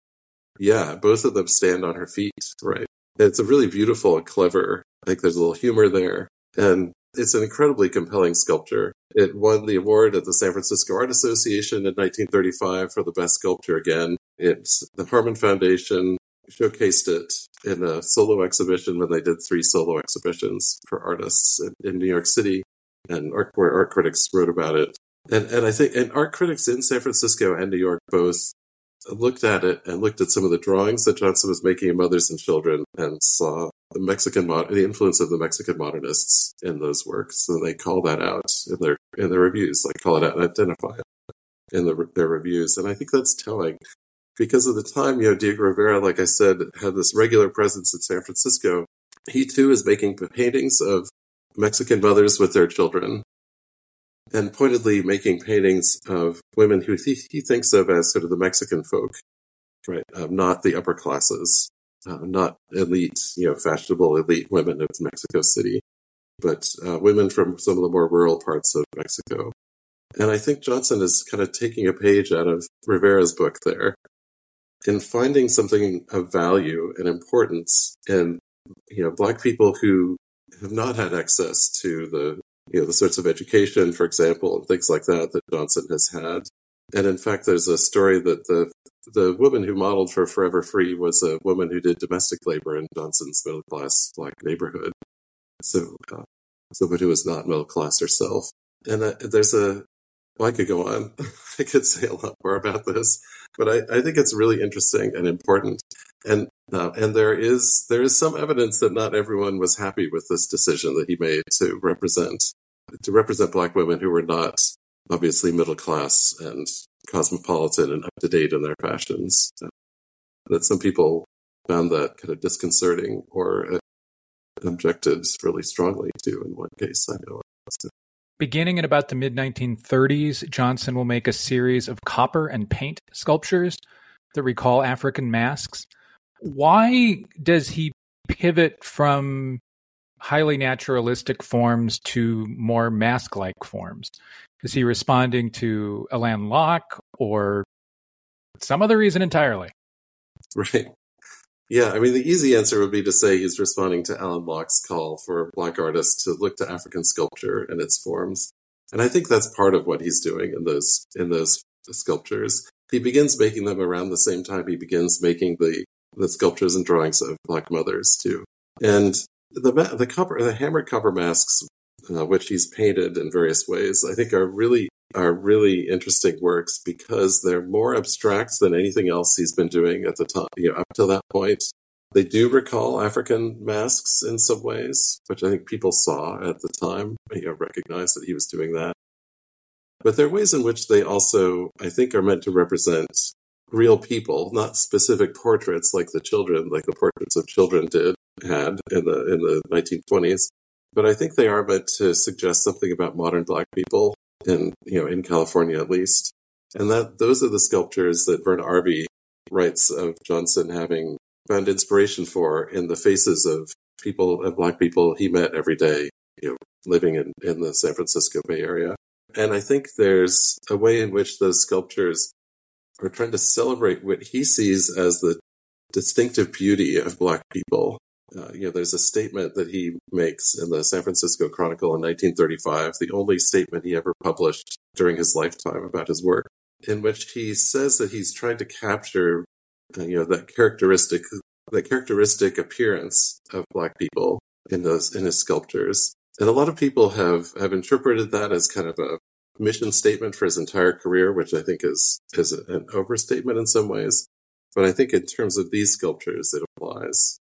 Yeah. Both of them stand on her feet. Right. It's a really beautiful and clever, like there's a little humor there. And it's an incredibly compelling sculpture. It won the award at the San Francisco Art Association in nineteen thirty-five for the best sculpture again. It's the Harmon Foundation showcased it in a solo exhibition when they did three solo exhibitions for artists in, in New York City, and art, where art critics wrote about it. And, and I think and art critics in San Francisco and New York both looked at it and looked at some of the drawings that Johnson was making of mothers and children and saw the Mexican mod- the influence of the Mexican modernists in those works. So they call that out in their in their reviews. They call it out and identify it in the, their reviews. And I think that's telling because of the time, you know, Diego Rivera, like I said, had this regular presence in San Francisco. He too is making paintings of Mexican mothers with their children, and pointedly making paintings of women who he, he thinks of as sort of the Mexican folk, right? Um, not the upper classes, uh, not elite, you know, fashionable elite women of Mexico City, but uh, women from some of the more rural parts of Mexico. And I think Johnson is kind of taking a page out of Rivera's book there and finding something of value and importance. And, you know, Black people who have not had access to the, you know, the sorts of education, for example, and things like that, that Johnson has had. And in fact, there's a story that the the woman who modeled for Forever Free was a woman who did domestic labor in Johnson's middle-class Black neighborhood. So uh, someone who was not middle-class herself. And uh, there's a, well, I could go on. I could say a lot more about this, but I, I think it's really interesting and important. And uh, and there is there is some evidence that not everyone was happy with this decision that he made to represent to represent Black women who were not obviously middle class and cosmopolitan and up to date in their fashions. Uh, that some people found that kind of disconcerting or uh, objected really strongly to. In one case, I know. Beginning in about the mid nineteen thirties, Johnson will make a series of copper and paint sculptures that recall African masks. Why does he pivot from highly naturalistic forms to more mask-like forms? Is he responding to Alan Locke or some other reason entirely? Right. Yeah, I mean, the easy answer would be to say he's responding to Alan Locke's call for Black artists to look to African sculpture and its forms. And I think that's part of what he's doing in those in those sculptures. He begins making them around the same time he begins making the, the sculptures and drawings of Black mothers, too. And the the copper, the hammered copper masks, uh, which he's painted in various ways, I think are really are really interesting works because they're more abstract than anything else he's been doing at the time, you know, up to that point. They do recall African masks in some ways, which I think people saw at the time, you know, recognized that he was doing that. But there are ways in which they also, I think, are meant to represent real people, not specific portraits like the children, like the portraits of children did had in the in the nineteen twenties. But I think they are meant to suggest something about modern Black people. In you know, in California at least, and that those are the sculptures that Verna Arvey writes of Johnson having found inspiration for in the faces of people, of Black people he met every day, you know, living in, in the San Francisco Bay Area. And I think there's a way in which those sculptures are trying to celebrate what he sees as the distinctive beauty of Black people. Uh, you know, there's a statement that he makes in the San Francisco Chronicle in nineteen thirty-five, the only statement he ever published during his lifetime about his work, in which he says that he's trying to capture, uh, you know, that characteristic, that characteristic appearance of Black people in those in his sculptures. And a lot of people have have interpreted that as kind of a mission statement for his entire career, which I think is is an overstatement in some ways. But I think in terms of these sculptures, it applies.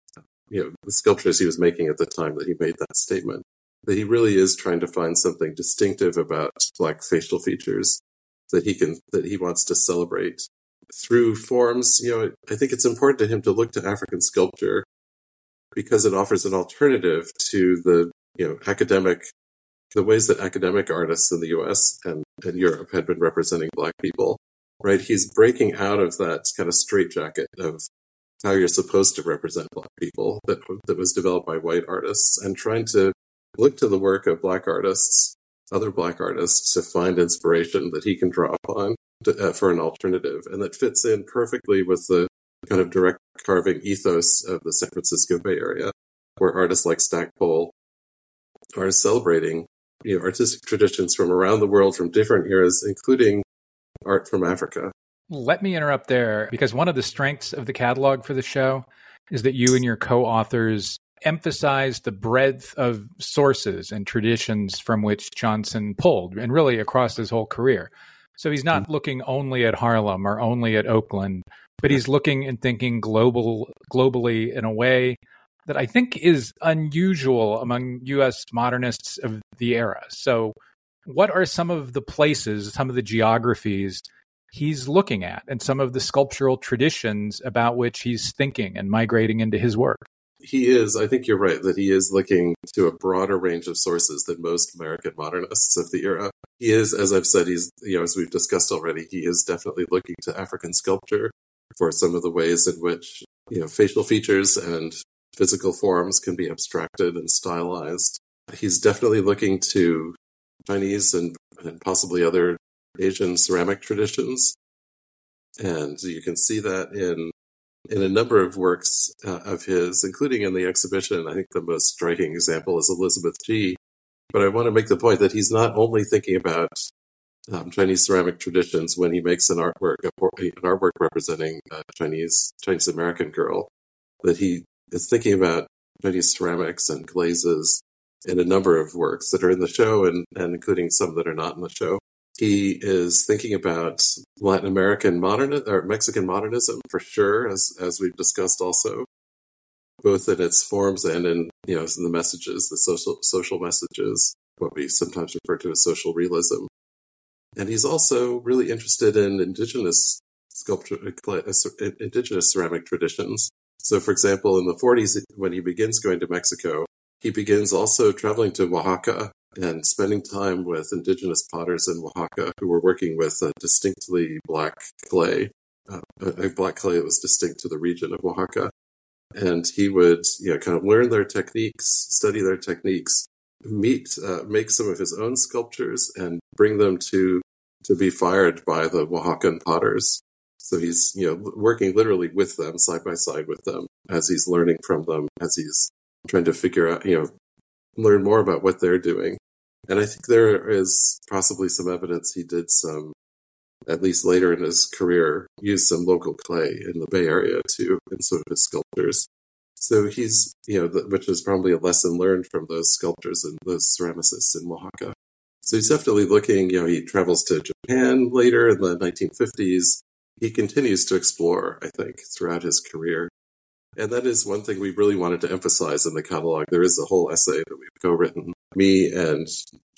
You know, the sculptures he was making at the time that he made that statement, that he really is trying to find something distinctive about Black facial features that he can, that he wants to celebrate through forms. You know, I think it's important to him to look to African sculpture because it offers an alternative to the, you know, academic, the ways that academic artists in the U S and, and Europe had been representing Black people, right? He's breaking out of that kind of straitjacket of how you're supposed to represent Black people that that was developed by white artists, and trying to look to the work of Black artists, other Black artists, to find inspiration that he can draw upon to, uh, for an alternative. And that fits in perfectly with the kind of direct carving ethos of the San Francisco Bay Area, where artists like Stackpole are celebrating, you know, artistic traditions from around the world, from different eras, including art from Africa. Let me interrupt there, because one of the strengths of the catalog for the show is that you and your co-authors emphasize the breadth of sources and traditions from which Johnson pulled, and really across his whole career. So he's not looking only at Harlem or only at Oakland, but he's looking and thinking global, globally in a way that I think is unusual among U S modernists of the era. So what are some of the places, some of the geographies he's looking at, and some of the sculptural traditions about which he's thinking and migrating into his work? He is, I think you're right, that he is looking to a broader range of sources than most American modernists of the era. He is, as I've said, he's, you know, as we've discussed already, he is definitely looking to African sculpture for some of the ways in which, you know, facial features and physical forms can be abstracted and stylized. He's definitely looking to Chinese and, and possibly other Asian ceramic traditions. And you can see that in in a number of works uh, of his, including in the exhibition. I think the most striking example is Elizabeth G. But I want to make the point that he's not only thinking about um, Chinese ceramic traditions when he makes an artwork, an artwork representing a Chinese, Chinese American girl, that he is thinking about Chinese ceramics and glazes in a number of works that are in the show and, and including some that are not in the show. He is thinking about Latin American modernism or Mexican modernism for sure, as as we've discussed also, both in its forms and in, you know, in the messages, the social social messages, what we sometimes refer to as social realism. And he's also really interested in indigenous sculpture, indigenous ceramic traditions. So, for example, in the forties, when he begins going to Mexico, he begins also traveling to Oaxaca and spending time with indigenous potters in Oaxaca who were working with a distinctly black clay, uh, a black clay that was distinct to the region of Oaxaca. And he would, you know, kind of learn their techniques, study their techniques, meet, uh, make some of his own sculptures, and bring them to to be fired by the Oaxacan potters. So he's, you know, working literally with them, side by side with them, as he's learning from them, as he's trying to figure out, you know, learn more about what they're doing. And I think there is possibly some evidence he did some, at least later in his career, used some local clay in the Bay Area too, in some of his sculptures. So he's, you know, the, which is probably a lesson learned from those sculptors and those ceramicists in Oaxaca. So he's definitely looking, you know, he travels to Japan later in the nineteen fifties. He continues to explore, I think, throughout his career. And that is one thing we really wanted to emphasize in the catalog. There is a whole essay that we've co-written, me and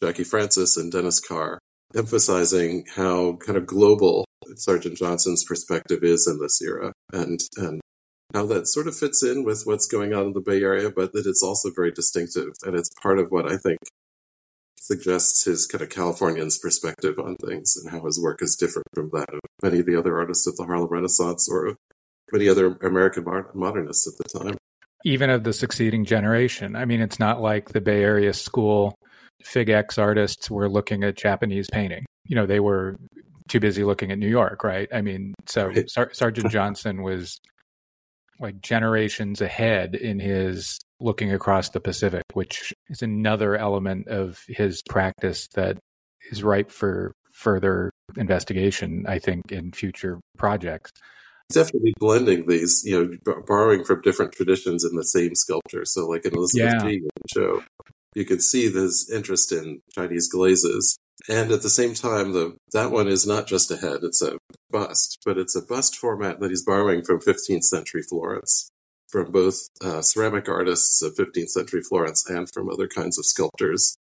Jackie Francis and Dennis Carr, emphasizing how kind of global Sergeant Johnson's perspective is in this era, and and how that sort of fits in with what's going on in the Bay Area, but that it's also very distinctive. And it's part of what I think suggests his kind of Californian's perspective on things and how his work is different from that of many of the other artists of the Harlem Renaissance or of many other American modernists at the time. Even of the succeeding generation. I mean, it's not like the Bay Area school Fig X artists were looking at Japanese painting. You know, they were too busy looking at New York, right? I mean, so right. Sar- Sergeant Johnson was like generations ahead in his looking across the Pacific, which is another element of his practice that is ripe for further investigation, I think, in future projects. Definitely blending these, you know, b- borrowing from different traditions in the same sculpture. So like in Elizabeth yeah. G. show, you can see this interest in Chinese glazes. And at the same time, the that one is not just a head, it's a bust, but it's a bust format that he's borrowing from fifteenth century Florence, from both uh, ceramic artists of fifteenth century Florence and from other kinds of sculptors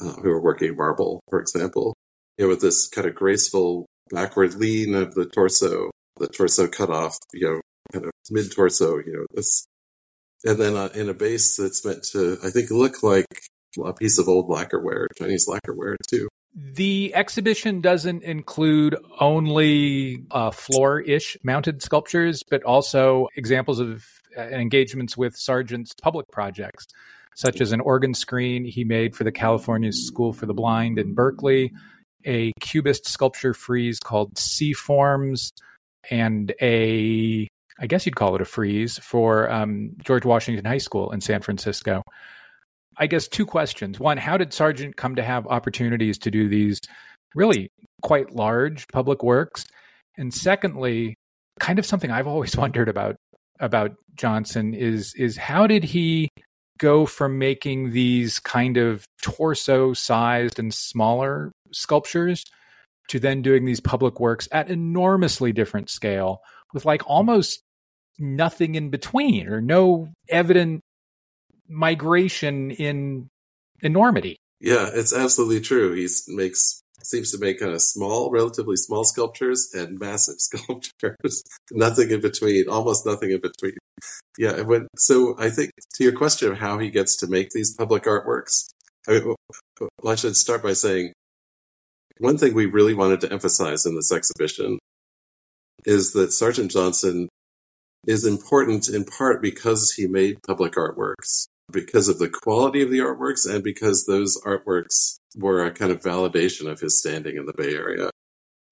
uh, who are working marble, for example, you know, with this kind of graceful backward lean of the torso, the torso cut off, you know, kind of mid-torso, you know, this, and then uh, in a base that's meant to, I think, look like a piece of old lacquerware, Chinese lacquerware, too. The exhibition doesn't include only uh, floor-ish mounted sculptures, but also examples of uh, engagements with Sargent's public projects, such as an organ screen he made for the California School for the Blind in Berkeley, a cubist sculpture frieze called Sea Forms, and a, I guess you'd call it a frieze for um, George Washington High School in San Francisco. I guess two questions. One, how did Sargent come to have opportunities to do these really quite large public works? And secondly, kind of something I've always wondered about about Johnson is is how did he go from making these kind of torso-sized and smaller sculptures to then doing these public works at enormously different scale with like almost nothing in between or no evident migration in enormity. Yeah, it's absolutely true. He makes, seems to make kind of small, relatively small sculptures and massive sculptures. Nothing in between, almost nothing in between. Yeah. And when, so I think to your question of how he gets to make these public artworks, I mean, well, I should start by saying, one thing we really wanted to emphasize in this exhibition is that Sergeant Johnson is important in part because he made public artworks, because of the quality of the artworks, and because those artworks were a kind of validation of his standing in the Bay Area.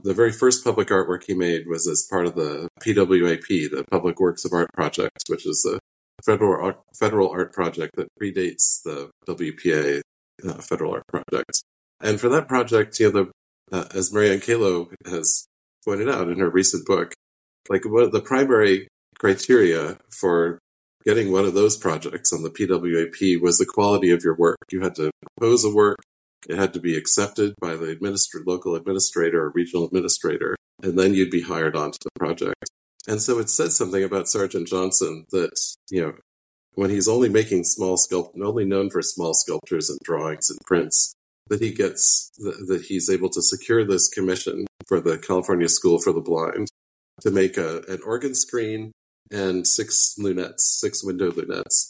The very first public artwork he made was as part of the P W A P, the Public Works of Art Project, which is a federal art, federal art project that predates the W P A, uh, Federal Art Project. And for that project, you know, the, uh, as Marianne Calo has pointed out in her recent book, like one of the primary criteria for getting one of those projects on the P W A P was the quality of your work. You had to propose a work. It had to be accepted by the administ- local administrator or regional administrator, and then you'd be hired onto the project. And so it said something about Sergeant Johnson that, you know, when he's only making small sculpt, only known for small sculptures and drawings and prints, that he gets, th- that he's able to secure this commission for the California School for the Blind to make a, an organ screen and six lunettes, six window lunettes.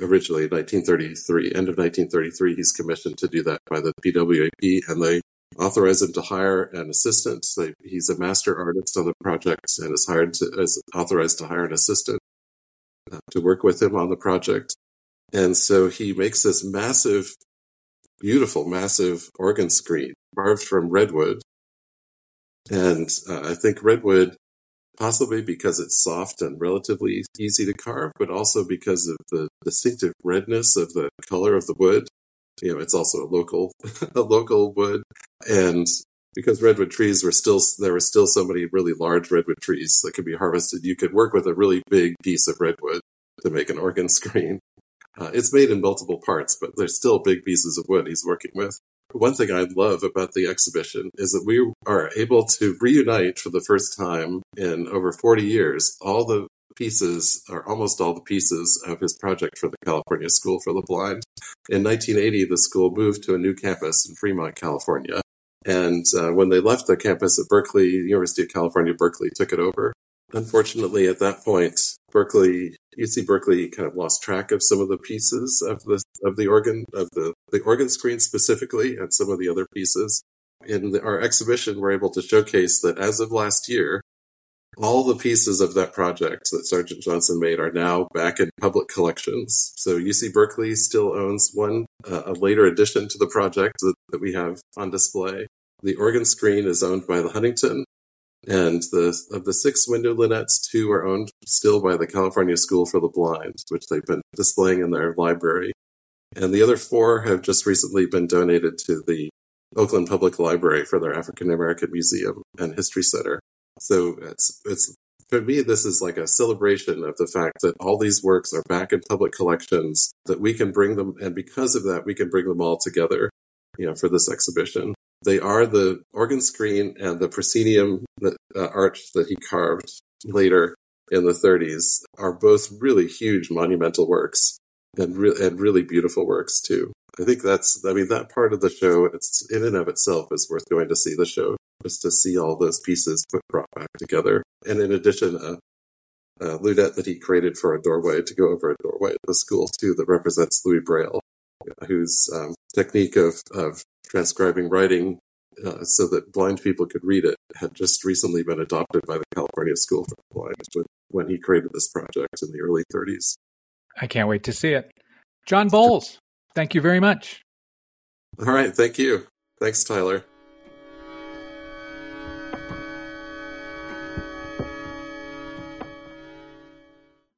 Originally, nineteen thirty-three, end of nineteen thirty-three, he's commissioned to do that by the P W A P, and they authorize him to hire an assistant. They, he's a master artist on the project and is hired to, is authorized to hire an assistant uh, to work with him on the project. And so he makes this massive, beautiful, massive organ screen carved from redwood. And uh, I think redwood, possibly because it's soft and relatively easy to carve, but also because of the distinctive redness of the color of the wood. You know, it's also a local, a local wood, and because redwood trees were still there were still so many really large redwood trees that could be harvested. You could work with a really big piece of redwood to make an organ screen. Uh, it's made in multiple parts, but there's still big pieces of wood he's working with. One thing I love about the exhibition is that we are able to reunite for the first time in over forty years. All the pieces, or almost all the pieces, of his project for the California School for the Blind. In nineteen eighty, the school moved to a new campus in Fremont, California. And uh, when they left the campus at Berkeley, University of California, Berkeley took it over. Unfortunately, at that point, Berkeley, U C Berkeley, kind of lost track of some of the pieces of the of the organ of the, the organ screen specifically, and some of the other pieces. In the, our exhibition, we're able to showcase that as of last year, all the pieces of that project that Sergeant Johnson made are now back in public collections. So U C Berkeley still owns one uh, a later addition to the project that, that we have on display. The organ screen is owned by the Huntington. And the of the six window lunettes, two are owned still by the California School for the Blind, which they've been displaying in their library. And the other four have just recently been donated to the Oakland Public Library for their African American Museum and History Center. So it's it's for me, this is like a celebration of the fact that all these works are back in public collections, that we can bring them, and because of that, we can bring them all together, you know, for this exhibition. They are the organ screen and the proscenium that, uh, arch that he carved later in the thirties are both really huge monumental works and, re- and really beautiful works, too. I think that's, I mean, that part of the show, it's in and of itself is worth going to see the show, just to see all those pieces put brought back together. And in addition, a, a lunette that he created for a doorway to go over a doorway at the school, too, that represents Louis Braille, whose um, technique of, of transcribing writing uh, so that blind people could read it had just recently been adopted by the California School for the Blind when, when he created this project in the early thirties. I can't wait to see it. John Bowles, thank you very much. All right. Thank you. Thanks, Tyler.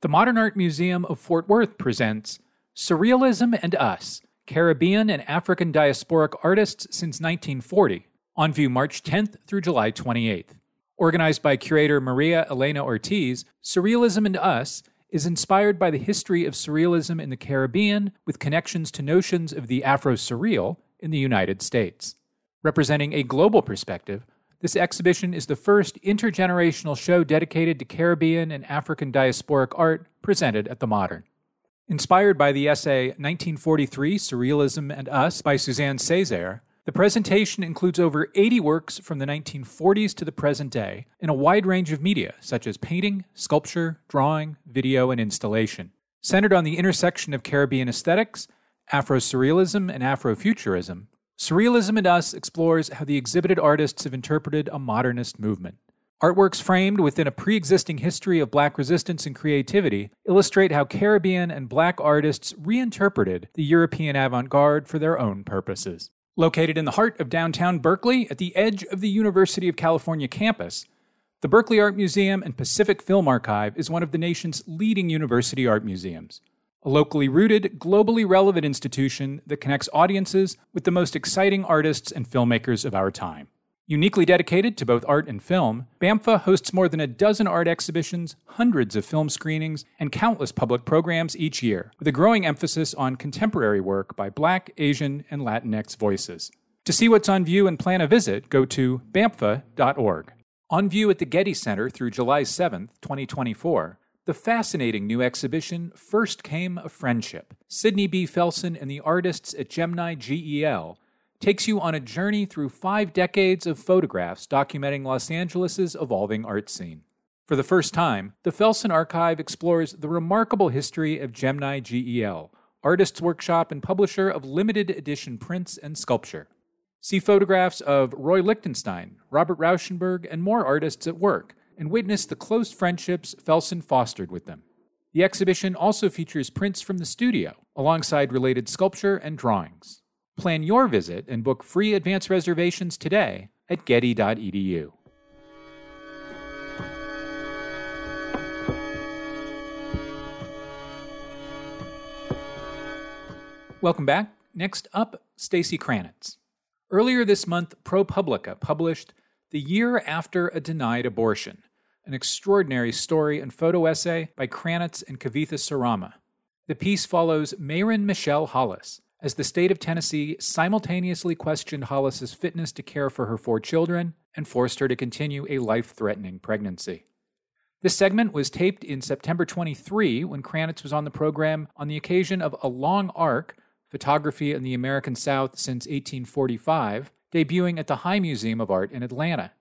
The Modern Art Museum of Fort Worth presents Surrealism and Us, Caribbean and African Diasporic Artists Since nineteen forty, on view March tenth through July twenty-eighth. Organized by curator Maria Elena Ortiz, Surrealism and Us is inspired by the history of surrealism in the Caribbean with connections to notions of the Afro-surreal in the United States. Representing a global perspective, this exhibition is the first intergenerational show dedicated to Caribbean and African diasporic art presented at the Modern. Inspired by the essay nineteen forty-three, Surrealism and Us by Suzanne Césaire, the presentation includes over eighty works from the nineteen forties to the present day in a wide range of media, such as painting, sculpture, drawing, video, and installation. Centered on the intersection of Caribbean aesthetics, Afro-surrealism, and Afrofuturism, Surrealism and Us explores how the exhibited artists have interpreted a modernist movement. Artworks framed within a pre-existing history of Black resistance and creativity illustrate how Caribbean and Black artists reinterpreted the European avant-garde for their own purposes. Located in the heart of downtown Berkeley, at the edge of the University of California campus, the Berkeley Art Museum and Pacific Film Archive is one of the nation's leading university art museums, a locally rooted, globally relevant institution that connects audiences with the most exciting artists and filmmakers of our time. Uniquely dedicated to both art and film, BAMFA hosts more than a dozen art exhibitions, hundreds of film screenings, and countless public programs each year, with a growing emphasis on contemporary work by Black, Asian, and Latinx voices. To see what's on view and plan a visit, go to B A M F A dot org. On view at the Getty Center through July seventh, twenty twenty-four, the fascinating new exhibition, First Came a Friendship, Sidney B. Felsen and the Artists at Gemini G E L, takes you on a journey through five decades of photographs documenting Los Angeles' evolving art scene. For the first time, the Felsen Archive explores the remarkable history of Gemini G E L, artist's workshop and publisher of limited edition prints and sculpture. See photographs of Roy Lichtenstein, Robert Rauschenberg, and more artists at work, and witness the close friendships Felsen fostered with them. The exhibition also features prints from the studio, alongside related sculpture and drawings. Plan your visit and book free advance reservations today at getty dot e d u. Welcome back. Next up, Stacey Kranitz. Earlier this month, ProPublica published The Year After a Denied Abortion, an extraordinary story and photo essay by Kranitz and Kavitha Sarama. The piece follows Mayron Michelle Hollis, as the state of Tennessee simultaneously questioned Hollis's fitness to care for her four children and forced her to continue a life-threatening pregnancy. This segment was taped in September twenty-three when Kranitz was on the program on the occasion of A Long Arc, Photography in the American South Since eighteen forty-five, debuting at the High Museum of Art in Atlanta.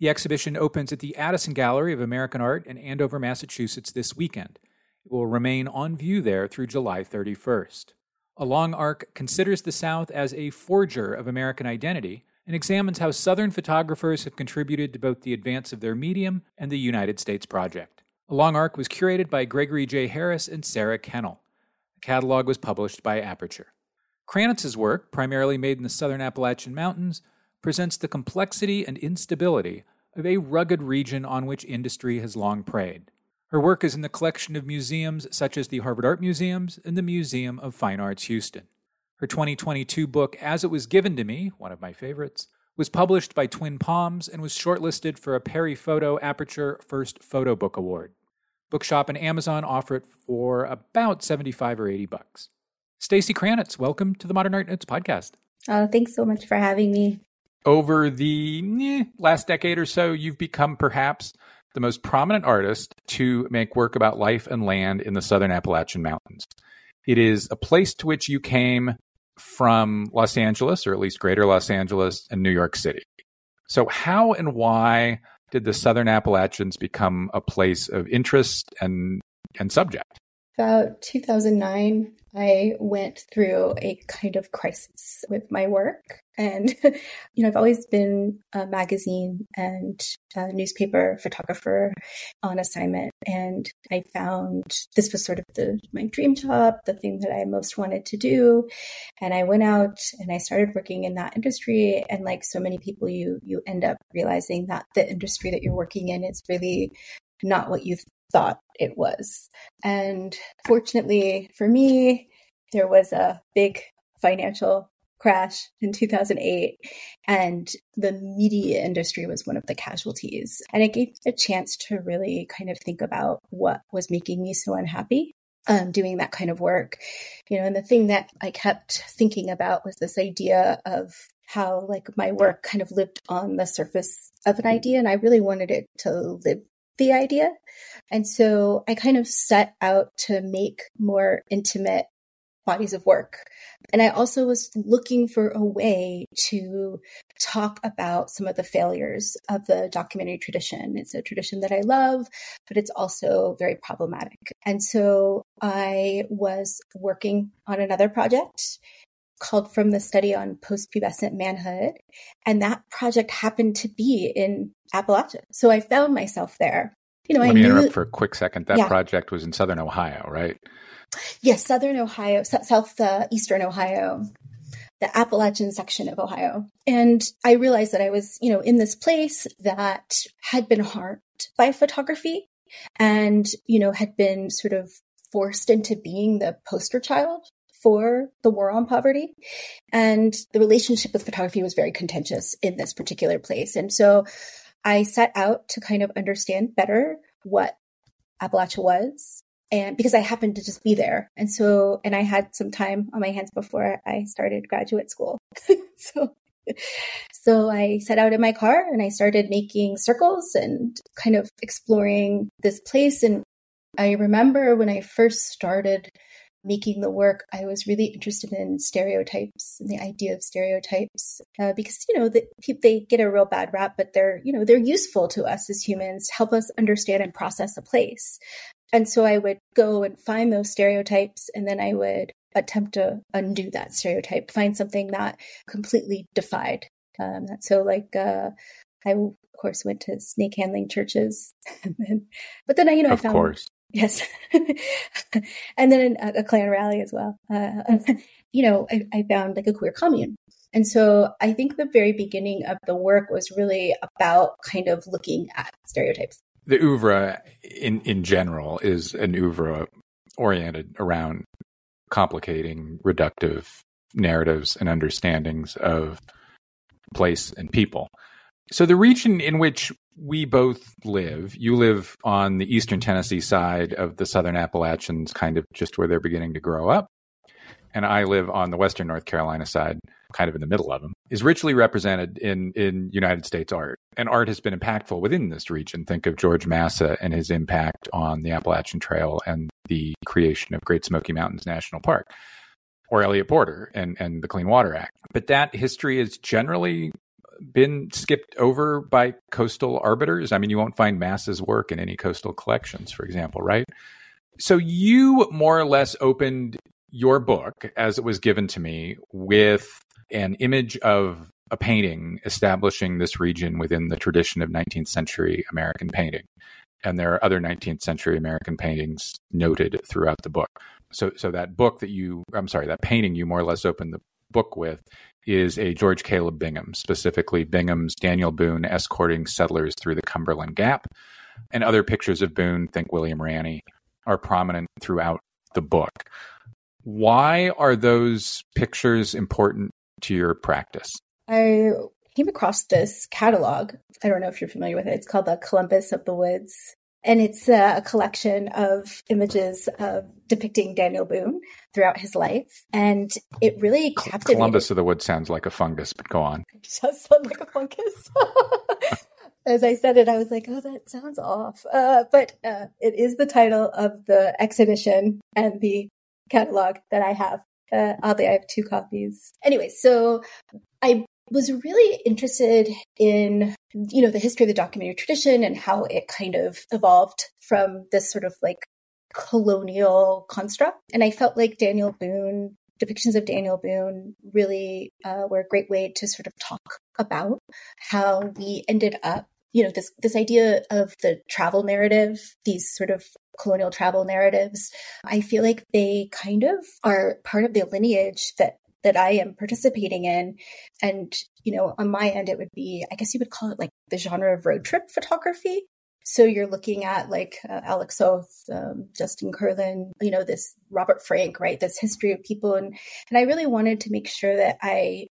The exhibition opens at the Addison Gallery of American Art in Andover, Massachusetts this weekend. It will remain on view there through July thirty-first. A Long Arc considers the South as a forger of American identity and examines how Southern photographers have contributed to both the advance of their medium and the United States project. A Long Arc was curated by Gregory J. Harris and Sarah Kennel. The catalog was published by Aperture. Kranitz's work, primarily made in the Southern Appalachian Mountains, presents the complexity and instability of a rugged region on which industry has long preyed. Her work is in the collection of museums such as the Harvard Art Museums and the Museum of Fine Arts Houston. Her twenty twenty-two book, As It Was Given to Me, one of my favorites, was published by Twin Palms and was shortlisted for a Perry Photo Aperture First Photo Book Award. Bookshop and Amazon offer it for about seventy-five or eighty bucks. Stacey Kranitz, welcome to the Modern Art Notes podcast. Oh, thanks so much for having me. Over the eh, last decade or so, you've become perhaps the most prominent artist to make work about life and land in the Southern Appalachian Mountains. It is a place to which you came from Los Angeles, or at least greater Los Angeles and New York City. So how and why did the Southern Appalachians become a place of interest and, and subject? About two thousand nine, I went through a kind of crisis with my work. And, you know, I've always been a magazine and a newspaper photographer on assignment. And I found this was sort of the, my dream job, the thing that I most wanted to do. And I went out and I started working in that industry. And like so many people, you you end up realizing that the industry that you're working in is really not what you thought it was. And fortunately for me, there was a big financial crash in two thousand eight, and the media industry was one of the casualties. And it gave me a chance to really kind of think about what was making me so unhappy um, doing that kind of work. You know, and the thing that I kept thinking about was this idea of how like my work kind of lived on the surface of an idea, and I really wanted it to live the idea. And so I kind of set out to make more intimate bodies of work. And I also was looking for a way to talk about some of the failures of the documentary tradition. It's a tradition that I love, but it's also very problematic. And so I was working on another project called From the Study on Postpubescent Manhood. And that project happened to be in Appalachia. So I found myself there. You know, Let I me knew... interrupt for a quick second. That yeah. project was in Southern Ohio, right? Yes, Southern Ohio, South, uh, Eastern Ohio. the Appalachian section of Ohio. And I realized that I was, you know, in this place that had been harmed by photography and, you know, had been sort of forced into being the poster child for the war on poverty. And the relationship with photography was very contentious in this particular place. And so I set out to kind of understand better what Appalachia was, and because I happened to just be there. And so, and I had some time on my hands before I started graduate school. so, so I set out in my car and I started making circles and kind of exploring this place. And I remember when I first started making the work, I was really interested in stereotypes and the idea of stereotypes uh, because, you know, the, they get a real bad rap, but they're, you know, they're useful to us as humans to help us understand and process a place. And so I would go and find those stereotypes, and then I would attempt to undo that stereotype, find something that completely defied um, that. So like, uh, I of course went to snake handling churches, and then, but then I, you know, of I found- course. Yes. And then a, a Klan rally as well. Uh, you know, I, I found like a queer commune. And so I think the very beginning of the work was really about kind of looking at stereotypes. The oeuvre in, in general is an oeuvre oriented around complicating reductive narratives and understandings of place and people. So the region in which we both live, you live on the eastern Tennessee side of the southern Appalachians, kind of just where they're beginning to grow up. And I live on the western North Carolina side, kind of in the middle of them, is richly represented in, in United States art. And art has been impactful within this region. Think of George Massa and his impact on the Appalachian Trail and the creation of Great Smoky Mountains National Park, or Elliot Porter and, and the Clean Water Act. But that history is generally been skipped over by coastal arbiters. I mean, you won't find Massa's work in any coastal collections, for example, right? So you more or less opened your book, as it was given to me, with an image of a painting establishing this region within the tradition of nineteenth century American painting. And there are other nineteenth century American paintings noted throughout the book. So so that book that you, I'm sorry, that painting you more or less opened the book with is a George Caleb Bingham, specifically Bingham's Daniel Boone escorting settlers through the Cumberland Gap. And other pictures of Boone, think William Ranney, are prominent throughout the book. Why are those pictures important to your practice? I came across this catalog. I don't know if you're familiar with it. It's called the Columbus of the Woods. And it's a collection of images of depicting Daniel Boone throughout his life. And it really captivated. Columbus of the Woods sounds like a fungus, but go on. It does sound like a fungus. As I said it, I was like, oh, that sounds off. Uh, but uh, it is the title of the exhibition and the catalog that I have. Uh, oddly, I have two copies. Anyway, so I was really interested in, you know, the history of the documentary tradition and how it kind of evolved from this sort of like colonial construct. And I felt like Daniel Boone, depictions of Daniel Boone really uh, were a great way to sort of talk about how we ended up, you know, this, this idea of the travel narrative, these sort of colonial travel narratives. I feel like they kind of are part of the lineage that that I am participating in. And, you know, on my end, it would be, I guess you would call it like the genre of road trip photography. So you're looking at like uh, Alex Oath, um, Justin Kurland, you know, this Robert Frank, right? This history of people. And and I really wanted to make sure that I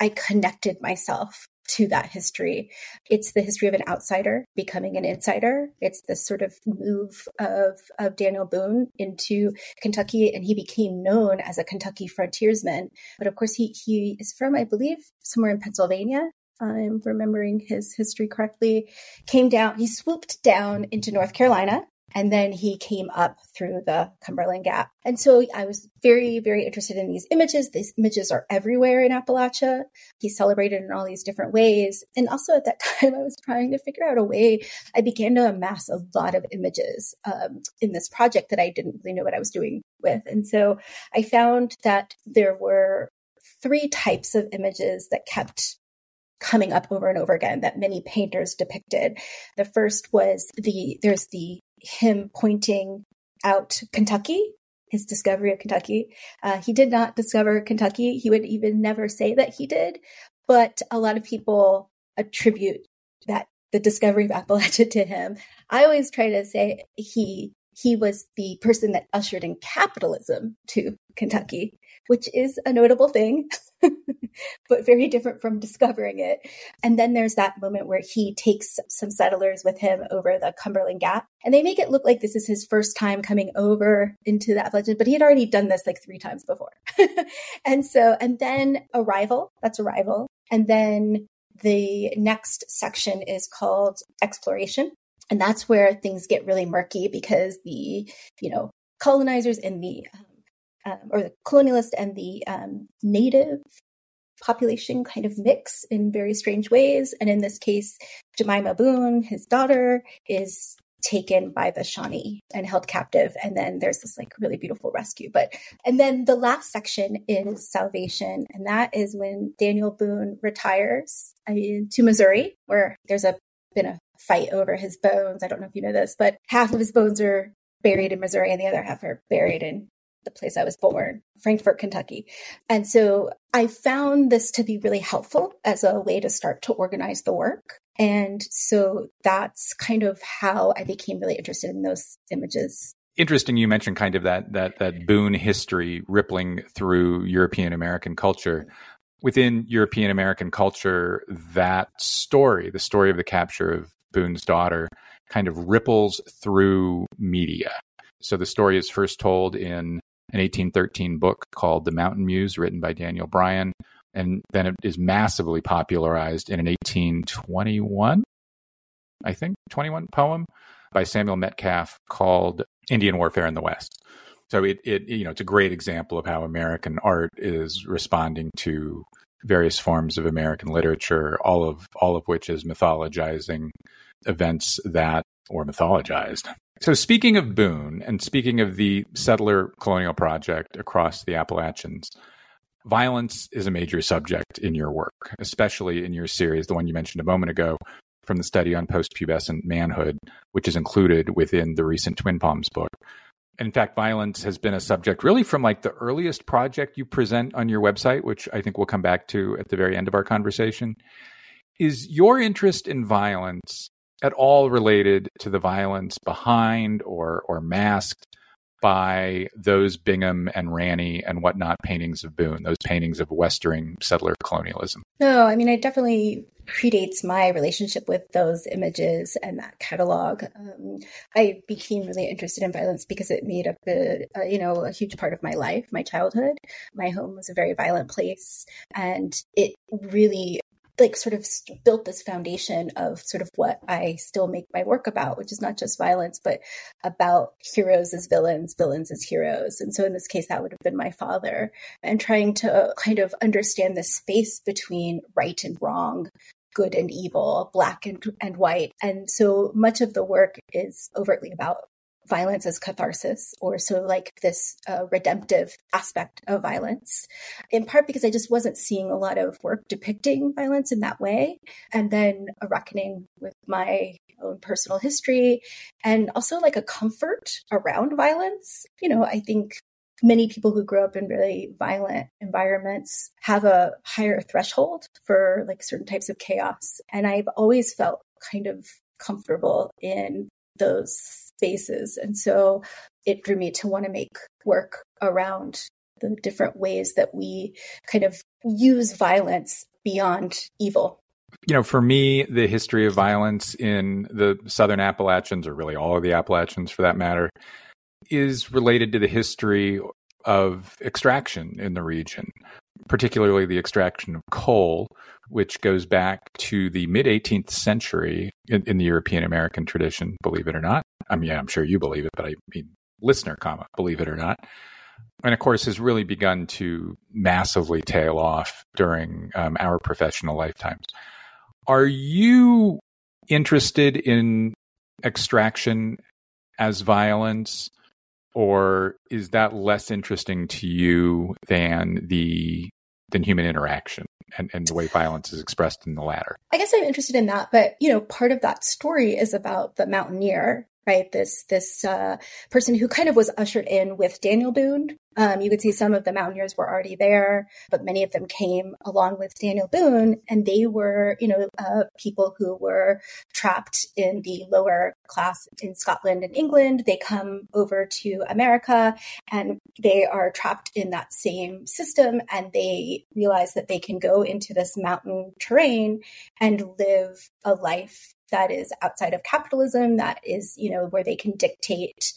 I connected myself to that history. It's the history of an outsider becoming an insider. It's this sort of move of, of Daniel Boone into Kentucky, and he became known as a Kentucky frontiersman. But of course, he, he is from, I believe, somewhere in Pennsylvania. I'm remembering his history correctly. Came down, he swooped down into North Carolina, and then he came up through the Cumberland Gap. And so I was very, very interested in these images. These images are everywhere in Appalachia. He's celebrated in all these different ways. And also at that time, I was trying to figure out a way. I began to amass a lot of images um, in this project that I didn't really know what I was doing with. And so I found that there were three types of images that kept coming up over and over again that many painters depicted. The first was the, there's the, him pointing out Kentucky his discovery of Kentucky. Uh, he did not discover Kentucky. He would even never say that he did, but a lot of people attribute that the discovery of Appalachia to him. I always try to say he he was the person that ushered in capitalism to Kentucky, which is a notable thing, but very different from discovering it. And then there's that moment where he takes some settlers with him over the Cumberland Gap, and they make it look like this is his first time coming over into the Appalachian, but he had already done this like three times before. And so, and then Arrival, that's Arrival. And then the next section is called Exploration. And that's where things get really murky because the, you know, colonizers and the, um, um, or the colonialist and the um, native population kind of mix in very strange ways. And in this case, Jemima Boone, his daughter, is taken by the Shawnee and held captive. And then there's this like really beautiful rescue. But, and then the last section is Salvation. And that is when Daniel Boone retires I mean, to Missouri, where there's a been a fight over his bones. I don't know if you know this, but half of his bones are buried in Missouri and the other half are buried in the place I was born, Frankfort, Kentucky. And so I found this to be really helpful as a way to start to organize the work. And so that's kind of how I became really interested in those images. Interesting. You mentioned kind of that, that, that Boone history rippling through European American culture. Within European American culture, that story, the story of the capture of Boone's daughter, kind of ripples through media. So the story is first told in an eighteen thirteen book called The Mountain Muse, written by Daniel Bryan, and then it is massively popularized in an eighteen twenty-one, I think, twenty-one poem by Samuel Metcalf called Indian Warfare in the West. So it, it, you know, it's a great example of how American art is responding to various forms of American literature, all of all of which is mythologizing events that were mythologized. So speaking of Boone and speaking of the settler colonial project across the Appalachians, violence is a major subject in your work, especially in your series, the one you mentioned a moment ago, from the study on post-pubescent manhood, which is included within the recent Twin Palms book. In fact, violence has been a subject really from like the earliest project you present on your website, which I think we'll come back to at the very end of our conversation. Is your interest in violence at all related to the violence behind or or masked by those Bingham and Ranney and whatnot paintings of Boone, those paintings of Westering settler colonialism? No, I mean, I definitely predates my relationship with those images and that catalog. Um, I became really interested in violence because it made up a, a, you know, a huge part of my life, my childhood. My home was a very violent place, and it really like sort of built this foundation of sort of what I still make my work about, which is not just violence, but about heroes as villains, villains as heroes. And so in this case, that would have been my father, and trying to kind of understand the space between right and wrong, good and evil, black and, and white. And so much of the work is overtly about violence as catharsis, or so like this uh, redemptive aspect of violence, in part because I just wasn't seeing a lot of work depicting violence in that way. And then a reckoning with my own personal history, and also like a comfort around violence. You know, I think many people who grow up in really violent environments have a higher threshold for like certain types of chaos. And I've always felt kind of comfortable in those spaces. And so it drew me to want to make work around the different ways that we kind of use violence beyond evil. You know, for me, the history of violence in the Southern Appalachians, or really all of the Appalachians for that matter, is related to the history of extraction in the region, particularly the extraction of coal, which goes back to the mid-eighteenth century in, in the European American tradition, believe it or not. I mean, yeah, I'm sure you believe it, but I mean, listener, comma, believe it or not. And of course, has really begun to massively tail off during um, our professional lifetimes. Are you interested in extraction as violence? Or is that less interesting to you than the than human interaction and, and the way violence is expressed in the latter? I guess I'm interested in that. But, you know, part of that story is about the mountaineer right? This this uh, person who kind of was ushered in with Daniel Boone. Um, you could see some of the Mountaineers were already there, but many of them came along with Daniel Boone, and they were, you know, uh, people who were trapped in the lower class in Scotland and England. They come over to America, and they are trapped in that same system, and they realize that they can go into this mountain terrain and live a life that is outside of capitalism, that is, you know, where they can dictate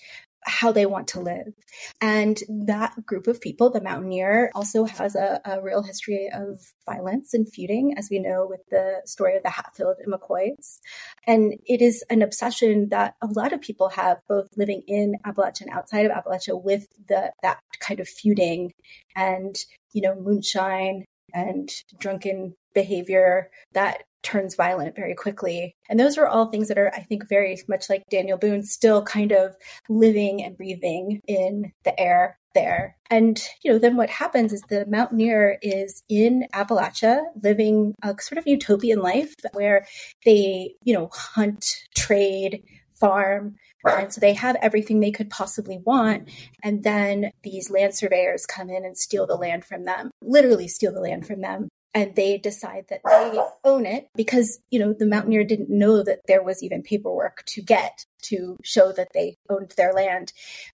how they want to live. And that group of people, the mountaineer, also has a, a real history of violence and feuding, as we know with the story of the Hatfield and McCoys. And it is an obsession that a lot of people have, both living in Appalachia and outside of Appalachia, with the that kind of feuding and, you know, moonshine and drunken behavior that turns violent very quickly. And those are all things that are, I think, very much like Daniel Boone, still kind of living and breathing in the air there. And, you know, then what happens is the mountaineer is in Appalachia living a sort of utopian life where they, you know, hunt, trade, farm. And so they have everything they could possibly want. And then these land surveyors come in and steal the land from them, literally steal the land from them. And they decide that they own it because, you know, the mountaineer didn't know that there was even paperwork to get to show that they owned their land.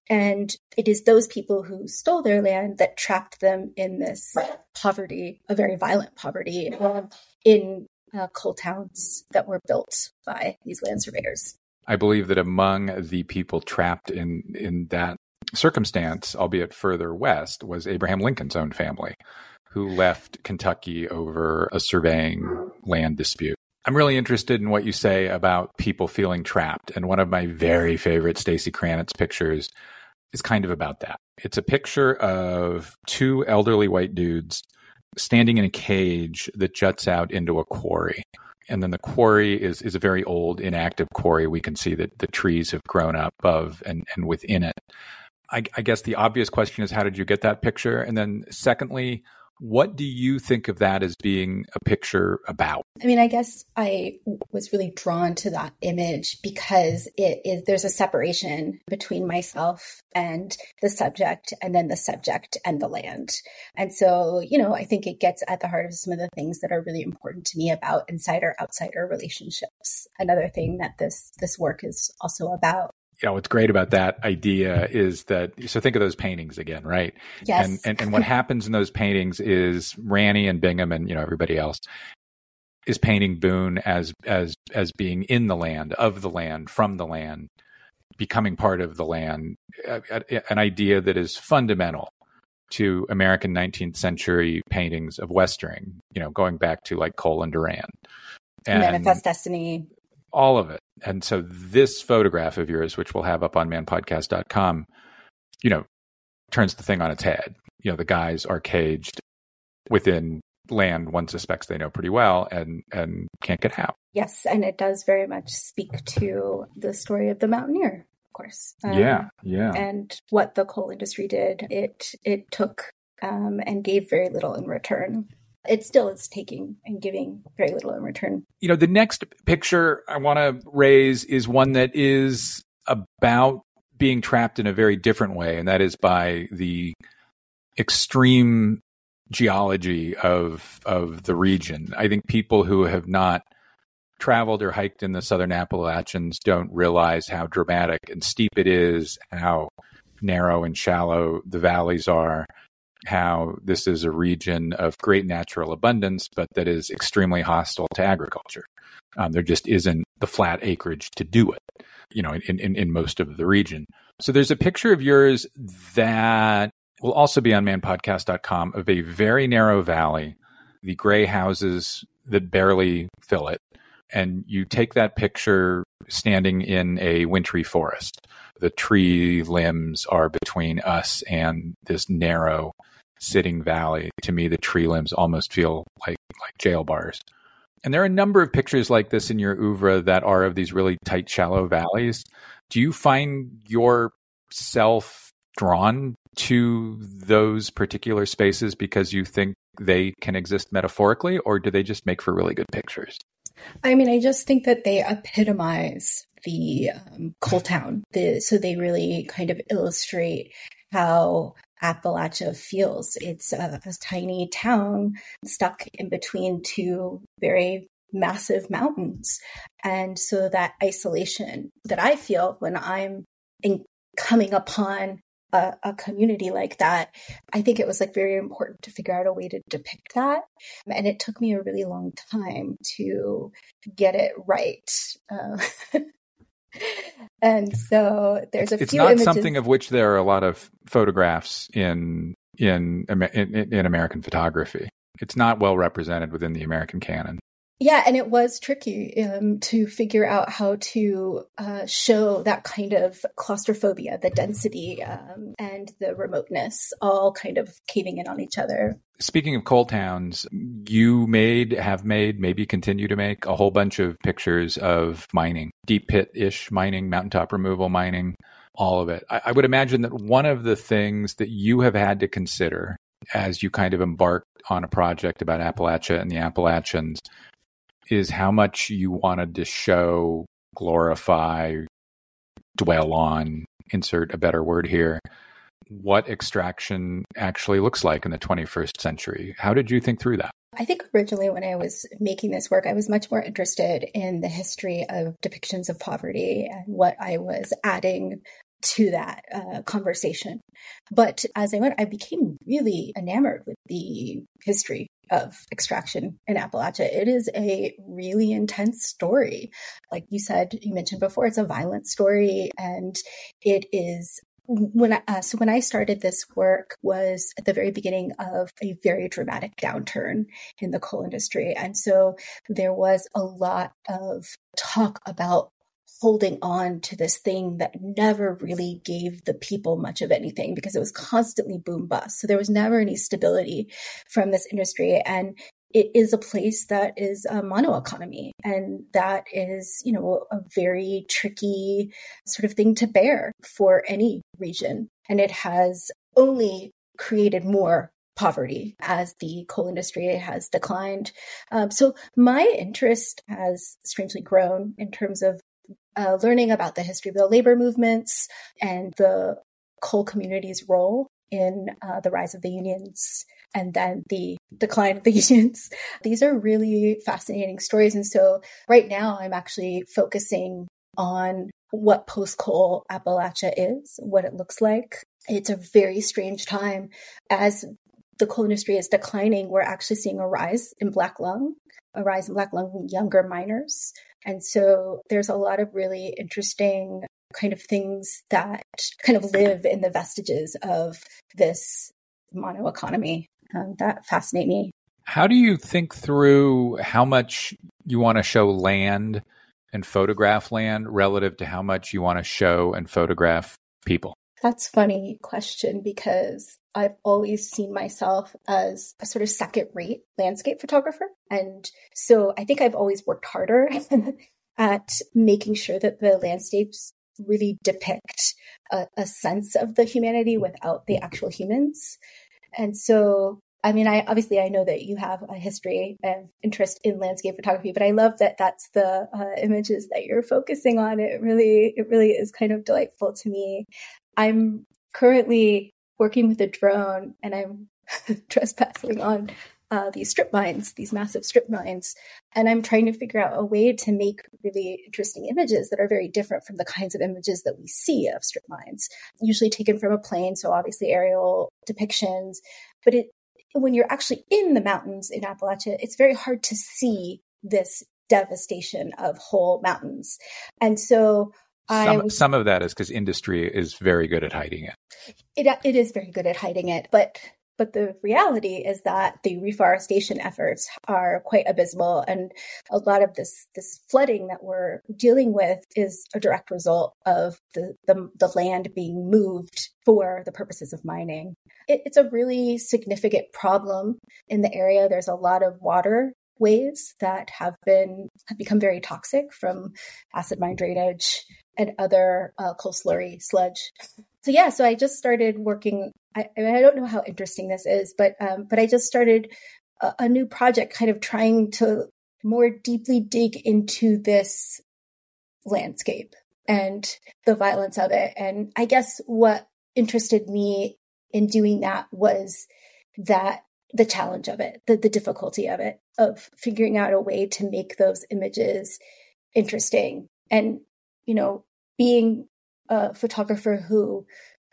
And it is those people who stole their land that trapped them in this poverty, a very violent poverty, in uh, coal towns that were built by these land surveyors. I believe that among the people trapped in, in that circumstance, albeit further west, was Abraham Lincoln's own family, who left Kentucky over a surveying land dispute. I'm really interested in what you say about people feeling trapped. And one of my very favorite Stacey Kranitz pictures is kind of about that. It's a picture of two elderly white dudes standing in a cage that juts out into a quarry. And then the quarry is is a very old, inactive quarry. We can see that the trees have grown up above and, and within it. I, I guess the obvious question is, how did you get that picture? And then secondly, what do you think of that as being a picture about? I mean, I guess I was really drawn to that image because it is there's a separation between myself and the subject, and then the subject and the land. And so, you know, I think it gets at the heart of some of the things that are really important to me about insider-outsider relationships. Another thing that this this work is also about. You know, what's great about that idea is that, so think of those paintings again, right? Yes. And, and and what happens in those paintings is Ranney and Bingham and, you know, everybody else is painting Boone as as as being in the land, of the land, from the land, becoming part of the land, an idea that is fundamental to American nineteenth century paintings of Westering, you know, going back to like Cole and Durand. And Manifest Destiny. All of it. And so this photograph of yours, which we'll have up on man podcast dot com, you know, turns the thing on its head. You know, the guys are caged within land one suspects they know pretty well and, and can't get out. Yes. And it does very much speak to the story of the mountaineer, of course. Um, yeah. Yeah. And what the coal industry did, it, it took um, and gave very little in return. It still is taking and giving very little in return. You know, the next picture I want to raise is one that is about being trapped in a very different way, and that is by the extreme geology of of the region. I think people who have not traveled or hiked in the Southern Appalachians don't realize how dramatic and steep it is, how narrow and shallow the valleys are, how this is a region of great natural abundance, but that is extremely hostile to agriculture. Um, there just isn't the flat acreage to do it, you know, in, in, in most of the region. So there's a picture of yours that will also be on man podcast dot com of a very narrow valley, the gray houses that barely fill it. And you take that picture standing in a wintry forest. The tree limbs are between us and this narrow sitting valley. To me, the tree limbs almost feel like, like jail bars. And there are a number of pictures like this in your oeuvre that are of these really tight, shallow valleys. Do you find yourself drawn to those particular spaces because you think they can exist metaphorically, or do they just make for really good pictures? I mean, I just think that they epitomize the um, coal town. The, so they really kind of illustrate how Appalachia feels. It's a, a tiny town stuck in between two very massive mountains. And so that isolation that I feel when I'm in coming upon a, a community like that, I think it was like very important to figure out a way to depict that. And it took me a really long time to get it right. Uh, and so there's a it's few. It's not images. Something of which there are a lot of photographs in in, in in American photography. It's not well represented within the American canon. Yeah, and it was tricky um, to figure out how to uh, show that kind of claustrophobia, the density um, and the remoteness, all kind of caving in on each other. Speaking of coal towns, you made, have made, maybe continue to make a whole bunch of pictures of mining, deep pit-ish mining, mountaintop removal mining, all of it. I, I would imagine that one of the things that you have had to consider as you kind of embarked on a project about Appalachia and the Appalachians is how much you wanted to show, glorify, dwell on, insert a better word here, what extraction actually looks like in the twenty-first century. How did you think through that? I think originally when I was making this work, I was much more interested in the history of depictions of poverty and what I was adding to that uh, conversation. But as I went, I became really enamored with the history of extraction in Appalachia. It is a really intense story. Like you said, you mentioned before, it's a violent story. And it is, when I, uh, so when I started this work was at the very beginning of a very dramatic downturn in the coal industry. And so there was a lot of talk about holding on to this thing that never really gave the people much of anything because it was constantly boom bust. So there was never any stability from this industry. And it is a place that is a mono-economy. And that is, you know, a very tricky sort of thing to bear for any region. And it has only created more poverty as the coal industry has declined. Um, so my interest has strangely grown in terms of Uh, learning about the history of the labor movements and the coal community's role in uh, the rise of the unions and then the decline of the unions. These are really fascinating stories. And so right now I'm actually focusing on what post-coal Appalachia is, what it looks like. It's a very strange time. As the coal industry is declining, we're actually seeing a rise in black lung, a rise in black lung younger miners. And so there's a lot of really interesting kind of things that kind of live in the vestiges of this mono economy um, that fascinate me. How do you think through how much you want to show land and photograph land relative to how much you want to show and photograph people? That's a funny question because I've always seen myself as a sort of second-rate landscape photographer. And so I think I've always worked harder at making sure that the landscapes really depict a, a sense of the humanity without the actual humans. And so, I mean, I obviously, I know that you have a history and interest in landscape photography, but I love that that's the uh, images that you're focusing on. It really, it really is kind of delightful to me. I'm currently working with a drone and I'm trespassing on uh, these strip mines, these massive strip mines. And I'm trying to figure out a way to make really interesting images that are very different from the kinds of images that we see of strip mines, usually taken from a plane. So obviously aerial depictions, but it, when you're actually in the mountains in Appalachia, it's very hard to see this devastation of whole mountains. And so Some, was, some of that is because industry is very good at hiding it. It it is very good at hiding it, but but the reality is that the reforestation efforts are quite abysmal, and a lot of this this flooding that we're dealing with is a direct result of the the, the land being moved for the purposes of mining. It, it's a really significant problem in the area. There's a lot of water waves that have been have become very toxic from acid mine drainage and other uh, coal slurry sludge. So yeah, so I just started working. I, I mean, I don't know how interesting this is, but um, but I just started a, a new project, kind of trying to more deeply dig into this landscape and the violence of it. And I guess what interested me in doing that was that the challenge of it, the, the difficulty of it, of figuring out a way to make those images interesting. And, you know, being a photographer who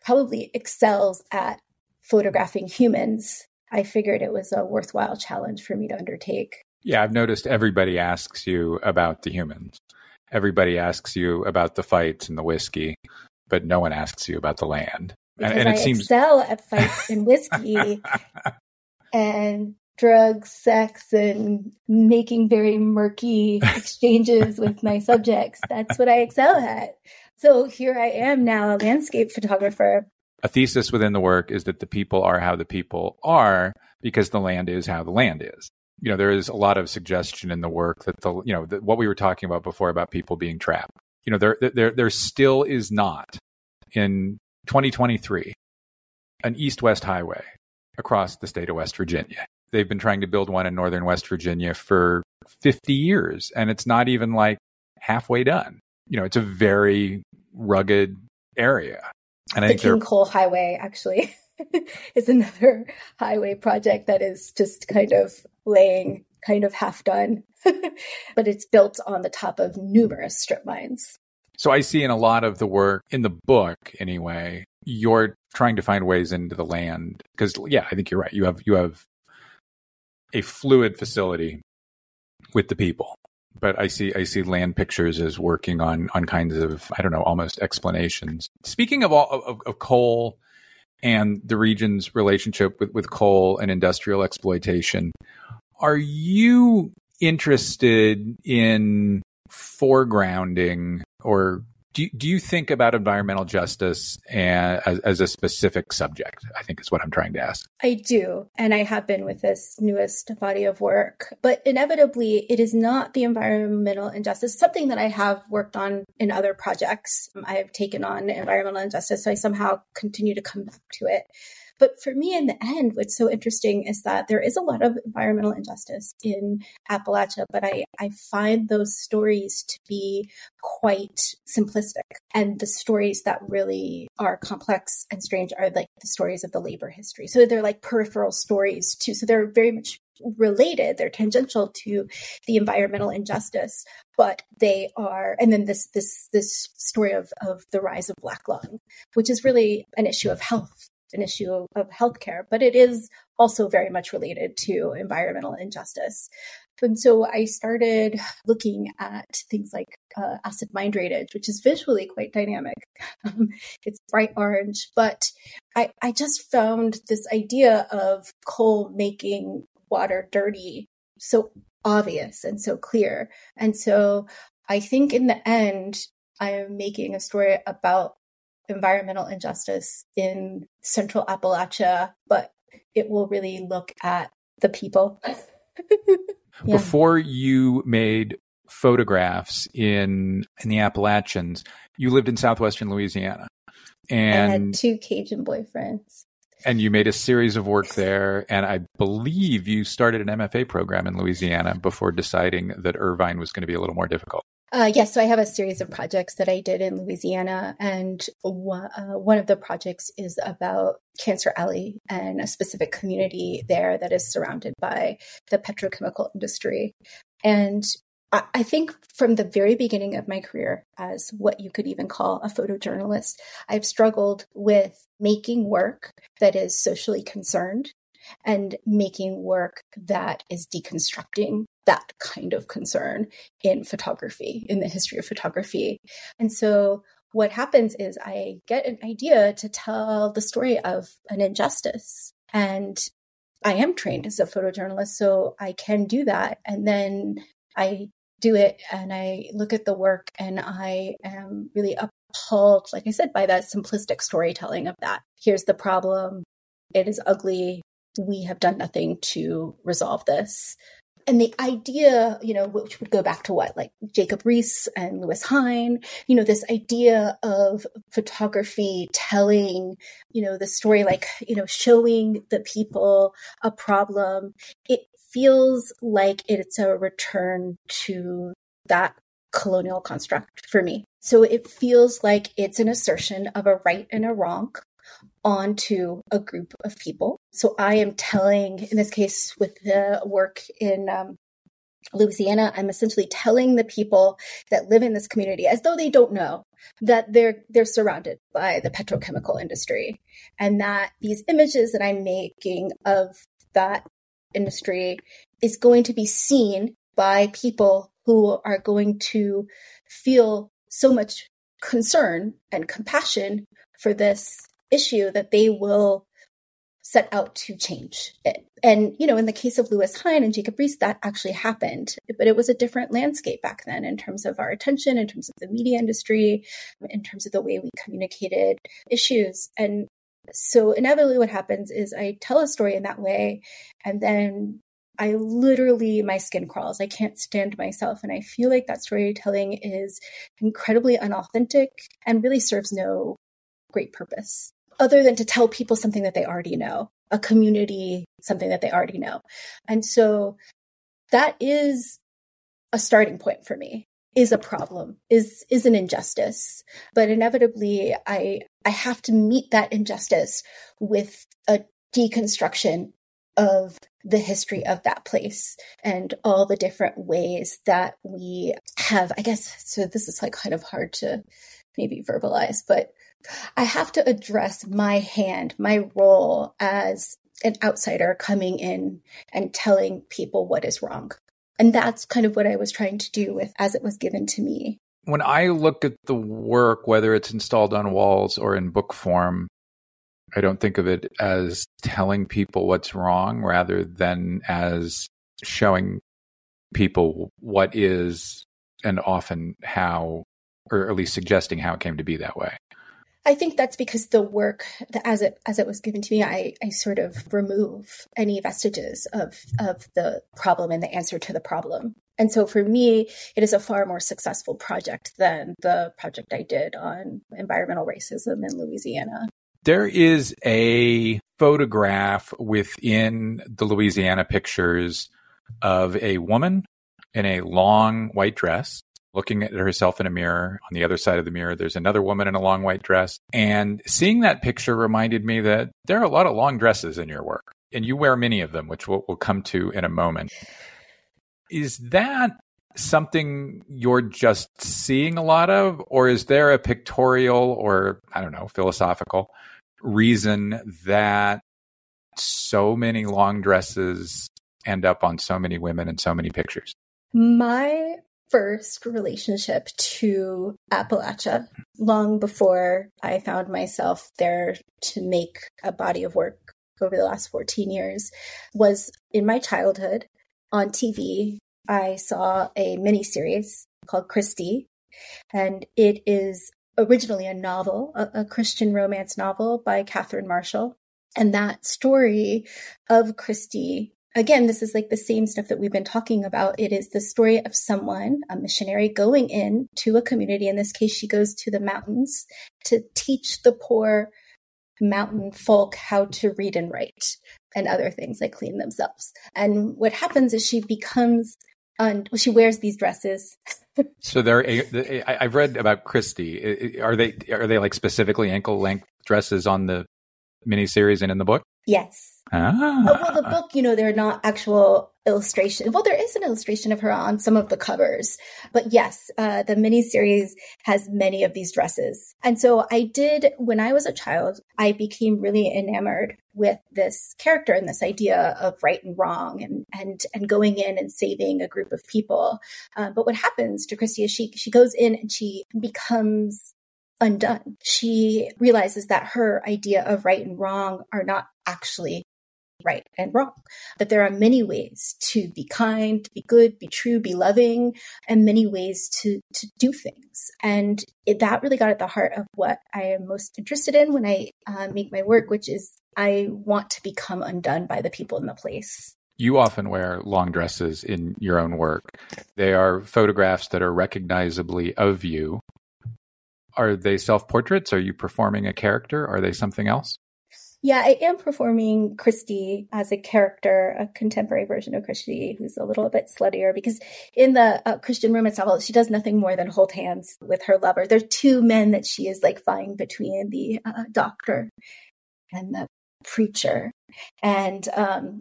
probably excels at photographing humans, I figured it was a worthwhile challenge for me to undertake. Yeah, I've noticed everybody asks you about the humans. Everybody asks you about the fights and the whiskey, but no one asks you about the land. Because and, and it I seems... excel at fights and whiskey and drugs, sex, and making very murky exchanges with my subjects. That's what I excel at. So here I am now, a landscape photographer. A thesis within the work is that the people are how the people are because the land is how the land is. You know, there is a lot of suggestion in the work that the, you know, the, what we were talking about before about people being trapped. You know, there, there, there still is not in twenty twenty-three an east-west highway across the state of West Virginia. They've been trying to build one in northern West Virginia for fifty years, and it's not even like halfway done. You know, it's a very rugged area. And the I think King Coal Highway, actually, is another highway project that is just kind of laying, kind of half done, but it's built on the top of numerous strip mines. So I see in a lot of the work, in the book anyway, you're trying to find ways into the land. Because, yeah, I think you're right. You have you have a fluid facility with the people. But I see I see land pictures as working on on kinds of, I don't know, almost explanations. Speaking of all of, of coal and the region's relationship with, with coal and industrial exploitation, are you interested in foregrounding, or do, do you think about environmental justice as, as a specific subject? I think is what I'm trying to ask. I do. And I have been with this newest body of work. But inevitably, it is not the environmental injustice, something that I have worked on in other projects. I have taken on environmental injustice, so I somehow continue to come back to it. But for me, in the end, what's so interesting is that there is a lot of environmental injustice in Appalachia, but I, I find those stories to be quite simplistic. And the stories that really are complex and strange are like the stories of the labor history. So they're like peripheral stories too. So they're very much related, they're tangential to the environmental injustice, but they are, and then this this this story of, of the rise of black lung, which is really an issue of health. an issue of, of healthcare, but it is also very much related to environmental injustice. And so I started looking at things like uh, acid mine drainage, which is visually quite dynamic. Um, it's bright orange, but I, I just found this idea of coal making water dirty so obvious and so clear. And so I think in the end, I am making a story about environmental injustice in central Appalachia, but it will really look at the people. Yeah. Before you made photographs in in the Appalachians, you lived in southwestern Louisiana. And I had two Cajun boyfriends. And you made a series of work there. And I believe you started an M F A program in Louisiana before deciding that Irvine was going to be a little more difficult. Uh, yes, yeah, so I have a series of projects that I did in Louisiana, and one, uh, one of the projects is about Cancer Alley and a specific community there that is surrounded by the petrochemical industry. And I, I think from the very beginning of my career as what you could even call a photojournalist, I've struggled with making work that is socially concerned and making work that is deconstructing that kind of concern in photography, in the history of photography. And so what happens is I get an idea to tell the story of an injustice. And I am trained as a photojournalist, so I can do that. And then I do it and I look at the work and I am really appalled, like I said, by that simplistic storytelling of that. Here's the problem. It is ugly. We have done nothing to resolve this. And the idea, you know, which would go back to what, like Jacob Riis and Louis Hine, you know, this idea of photography telling, you know, the story, like, you know, showing the people a problem. It feels like it's a return to that colonial construct for me. So it feels like it's an assertion of a right and a wrong onto a group of people. So I am telling, in this case with the work in um, Louisiana, I'm essentially telling the people that live in this community, as though they don't know, that they're they're surrounded by the petrochemical industry, and that these images that I'm making of that industry is going to be seen by people who are going to feel so much concern and compassion for this issue that they will set out to change it. And, you know, in the case of Louis Hine and Jacob Riis, that actually happened, but it was a different landscape back then in terms of our attention, in terms of the media industry, in terms of the way we communicated issues. And so inevitably what happens is I tell a story in that way, and then I literally, my skin crawls. I can't stand myself. And I feel like that storytelling is incredibly unauthentic and really serves no great purpose other than to tell people something that they already know, a community, something that they already know. And so that is a starting point for me, is a problem, is is an injustice. But inevitably, I I have to meet that injustice with a deconstruction of the history of that place and all the different ways that we have, I guess, so this is like kind of hard to maybe verbalize, but I have to address my hand, my role as an outsider coming in and telling people what is wrong. And that's kind of what I was trying to do with As It Was Given to Me. When I look at the work, whether it's installed on walls or in book form, I don't think of it as telling people what's wrong, rather than as showing people what is, and often how, or at least suggesting how it came to be that way. I think that's because the work, the, as it as it was given to me, I, I sort of remove any vestiges of, of the problem and the answer to the problem. And so for me, it is a far more successful project than the project I did on environmental racism in Louisiana. There is a photograph within the Louisiana pictures of a woman in a long white dress, looking at herself in a mirror. On the other side of the mirror, there's another woman in a long white dress. And seeing that picture reminded me that there are a lot of long dresses in your work, and you wear many of them, which we'll, we'll come to in a moment. Is that something you're just seeing a lot of, or is there a pictorial or, I don't know, philosophical reason that so many long dresses end up on so many women and so many pictures? My first relationship to Appalachia, long before I found myself there to make a body of work over the last fourteen years, was in my childhood. On T V, I saw a miniseries called Christie, and it is originally a novel, a, a Christian romance novel by Catherine Marshall. And that story of Christie, again, this is like the same stuff that we've been talking about. It is the story of someone, a missionary, going in to a community. In this case, she goes to the mountains to teach the poor mountain folk how to read and write and other things like clean themselves. And what happens is she becomes, and um, she wears these dresses. So there, I've read about Christie. Are they are they like specifically ankle length dresses on the miniseries and in the book? Yes. Ah. Oh, well, the book, you know, they're not actual illustration. Well, there is an illustration of her on some of the covers. But yes, uh, the miniseries has many of these dresses. And so I did, when I was a child, I became really enamored with this character and this idea of right and wrong and and, and going in and saving a group of people. Uh, but what happens to Christie is she, she goes in and she becomes undone. She realizes that her idea of right and wrong are not actually right and wrong, that there are many ways to be kind, be good, be true, be loving, and many ways to to do things. And it, that really got at the heart of what I am most interested in when I uh, make my work, which is I want to become undone by the people in the place. You often wear long dresses in your own work. They are photographs that are recognizably of you. Are they self-portraits? Are you performing a character? Are they something else? Yeah, I am performing Christie as a character, a contemporary version of Christie, who's a little bit sluttier, because in the uh, Christian romance novel, she does nothing more than hold hands with her lover. There are two men that she is like vying between, the uh, doctor and the preacher. And um,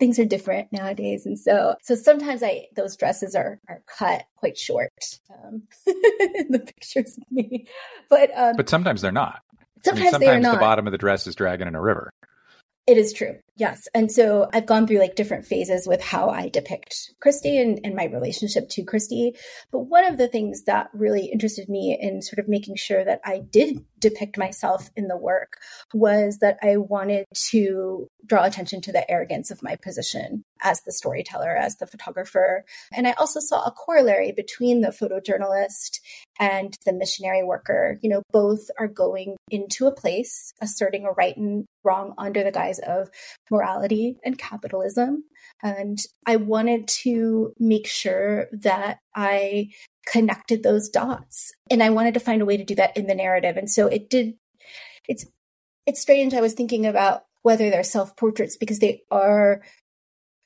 things are different nowadays. And so so sometimes I those dresses are, are cut quite short um, in the pictures of me. But, um, but sometimes they're not. Sometimes, I mean, sometimes they are not. The bottom of the dress is dragging in a river. It is true. Yes. And so I've gone through like different phases with how I depict Christie and, and my relationship to Christie. But one of the things that really interested me in sort of making sure that I did depict myself in the work was that I wanted to draw attention to the arrogance of my position as the storyteller, as the photographer. And I also saw a corollary between the photojournalist and the missionary worker. You know, both are going into a place, asserting a right and wrong under the guise of morality and capitalism. And I wanted to make sure that I connected those dots. And I wanted to find a way to do that in the narrative. And so it did, it's, it's strange. I was thinking about whether they're self-portraits, because they are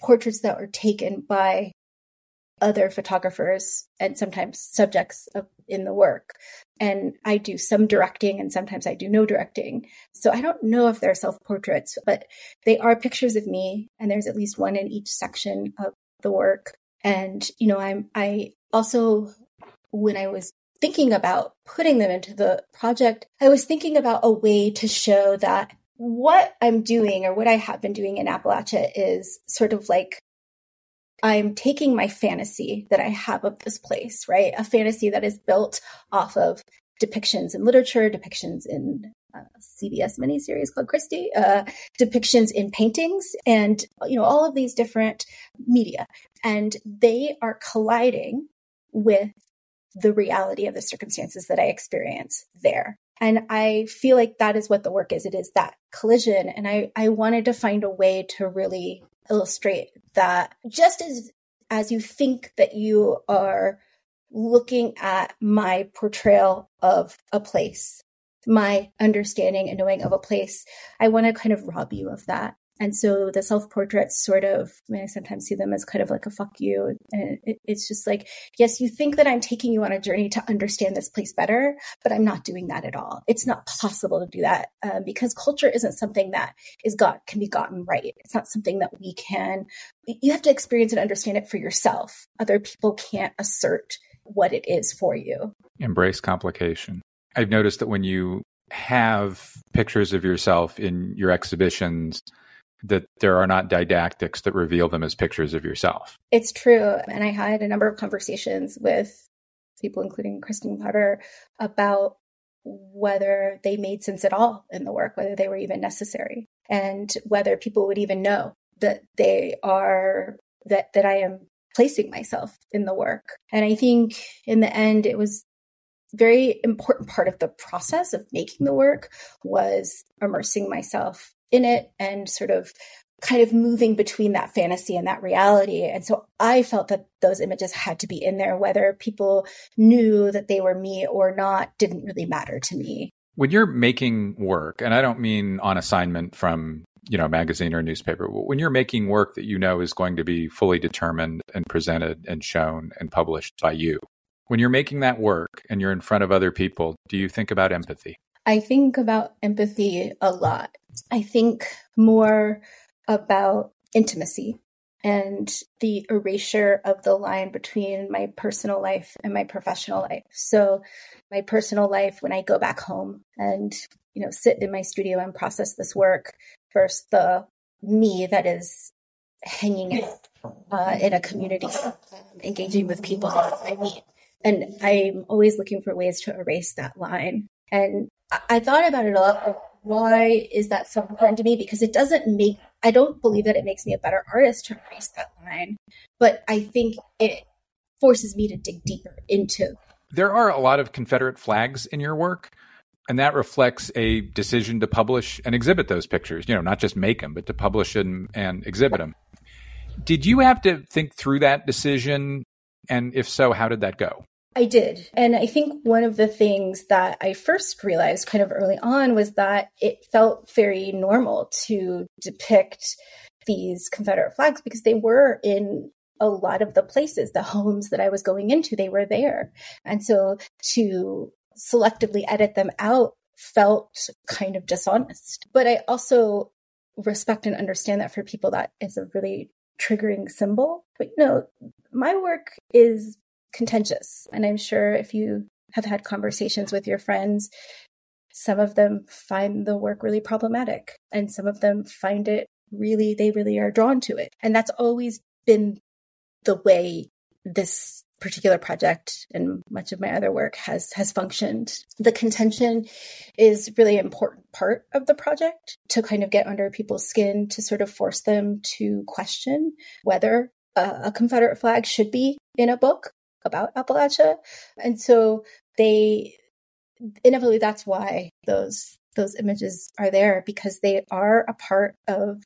portraits that were taken by other photographers and sometimes subjects of, in the work. And I do some directing and sometimes I do no directing. So I don't know if they're self-portraits, but they are pictures of me. And there's at least one in each section of the work. And, you know, I'm, I also, when I was thinking about putting them into the project, I was thinking about a way to show that what I'm doing, or what I have been doing in Appalachia, is sort of like I'm taking my fantasy that I have of this place, right? A fantasy that is built off of depictions in literature, depictions in uh, C B S miniseries called Christie, uh, depictions in paintings, and, you know, all of these different media. And they are colliding with the reality of the circumstances that I experience there. And I feel like that is what the work is. It is that collision. And I, I wanted to find a way to really illustrate that, just as as you think that you are looking at my portrayal of a place, my understanding and knowing of a place, I want to kind of rob you of that. And so the self-portraits sort of, I mean, I sometimes see them as kind of like a fuck you. And it, it's just like, yes, you think that I'm taking you on a journey to understand this place better, but I'm not doing that at all. It's not possible to do that um, because culture isn't something that is got, can be gotten right. It's not something that we can, you have to experience and understand it for yourself. Other people can't assert what it is for you. Embrace complication. I've noticed that when you have pictures of yourself in your exhibitions, that there are not didactics that reveal them as pictures of yourself. It's true. And I had a number of conversations with people, including Christine Potter, about whether they made sense at all in the work, whether they were even necessary, and whether people would even know that they are, that, that I am placing myself in the work. And I think in the end, it was very important part of the process of making the work was immersing myself in it and sort of kind of moving between that fantasy and that reality. And so I felt that those images had to be in there, whether people knew that they were me or not, didn't really matter to me. When you're making work, and I don't mean on assignment from, you know, a magazine or a newspaper, but when you're making work that you know is going to be fully determined and presented and shown and published by you, when you're making that work and you're in front of other people, do you think about empathy? I think about empathy a lot. I think more about intimacy and the erasure of the line between my personal life and my professional life. So my personal life, when I go back home and, you know, sit in my studio and process this work versus the me that is hanging out uh, in a community, engaging with people that I meet. And I'm always looking for ways to erase that line. And I thought about it a lot of why is that so important to me? Because it doesn't make, I don't believe that it makes me a better artist to erase that line, but I think it forces me to dig deeper into. There are a lot of Confederate flags in your work, and that reflects a decision to publish and exhibit those pictures, you know, not just make them, but to publish them and exhibit them. Did you have to think through that decision? And if so, how did that go? I did. And I think one of the things that I first realized kind of early on was that it felt very normal to depict these Confederate flags because they were in a lot of the places, the homes that I was going into, they were there. And so to selectively edit them out felt kind of dishonest. But I also respect and understand that for people that is a really triggering symbol. But, you know, my work is contentious. And I'm sure if you have had conversations with your friends, some of them find the work really problematic and some of them find it really, they really are drawn to it. And that's always been the way this particular project and much of my other work has has functioned. The contention is really an important part of the project to kind of get under people's skin, to sort of force them to question whether a, a Confederate flag should be in a book about Appalachia. And so they, inevitably, that's why those those images are there, because they are a part of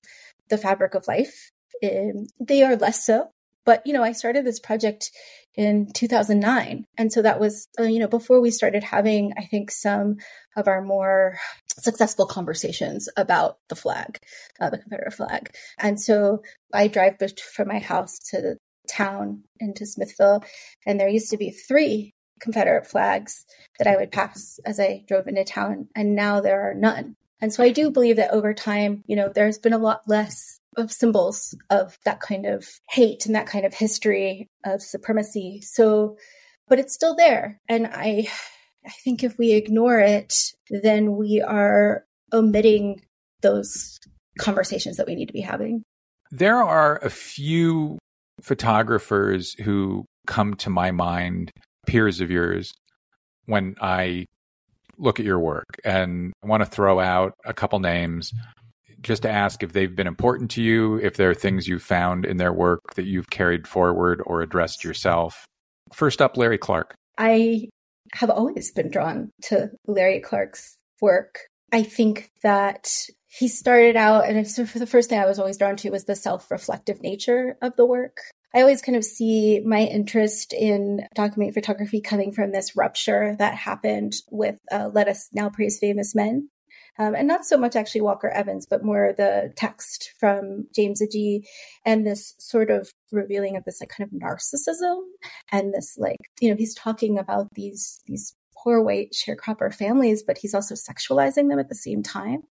the fabric of life. Um, they are less so. But, you know, I started this project in two thousand nine. And so that was, you know, before we started having, I think, some of our more successful conversations about the flag, uh, the Confederate flag. And so I drive from my house to the town into Smithville, and there used to be three Confederate flags that I would pass as I drove into town. And now there are none. And so I do believe that over time, you know, there's been a lot less of symbols of that kind of hate and that kind of history of supremacy. So, but it's still there. And I, I think if we ignore it, then we are omitting those conversations that we need to be having. There are a few photographers who come to my mind, peers of yours, when I look at your work, and I want to throw out a couple names just to ask if they've been important to you, if there are things you found in their work that you've carried forward or addressed yourself. First up, Larry Clark. I have always been drawn to Larry Clark's work. I think that he started out, and so for the first thing I was always drawn to was the self-reflective nature of the work. I always kind of see my interest in document photography coming from this rupture that happened with uh, Let Us Now Praise Famous Men. Um, and not so much actually Walker Evans, but more the text from James G, and this sort of revealing of this like kind of narcissism and this like, you know, he's talking about these these poor white sharecropper families, but he's also sexualizing them at the same time.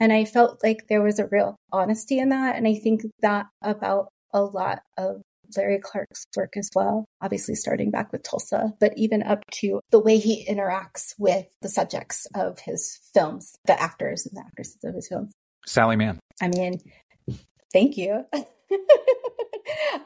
And I felt like there was a real honesty in that. And I think that about a lot of Larry Clark's work as well, obviously starting back with Tulsa, but even up to the way he interacts with the subjects of his films, the actors and the actresses of his films. Sally Mann. I mean, thank you.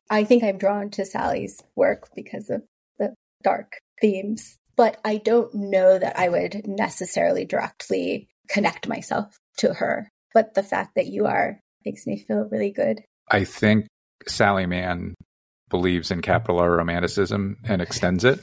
I think I'm drawn to Sally's work because of the dark themes, but I don't know that I would necessarily directly connect myself to her. But the fact that you are makes me feel really good. I think Sally Mann believes in capital R romanticism and extends it.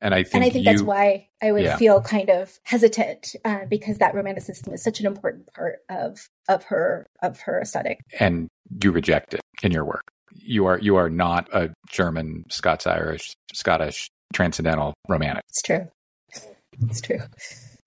And I think, and I think you, that's why I would yeah. feel kind of hesitant uh, because that romanticism is such an important part of, of her, of her aesthetic. And you reject it in your work. You are, you are not a German, Scots-Irish, Scottish transcendental romantic. It's true. It's true.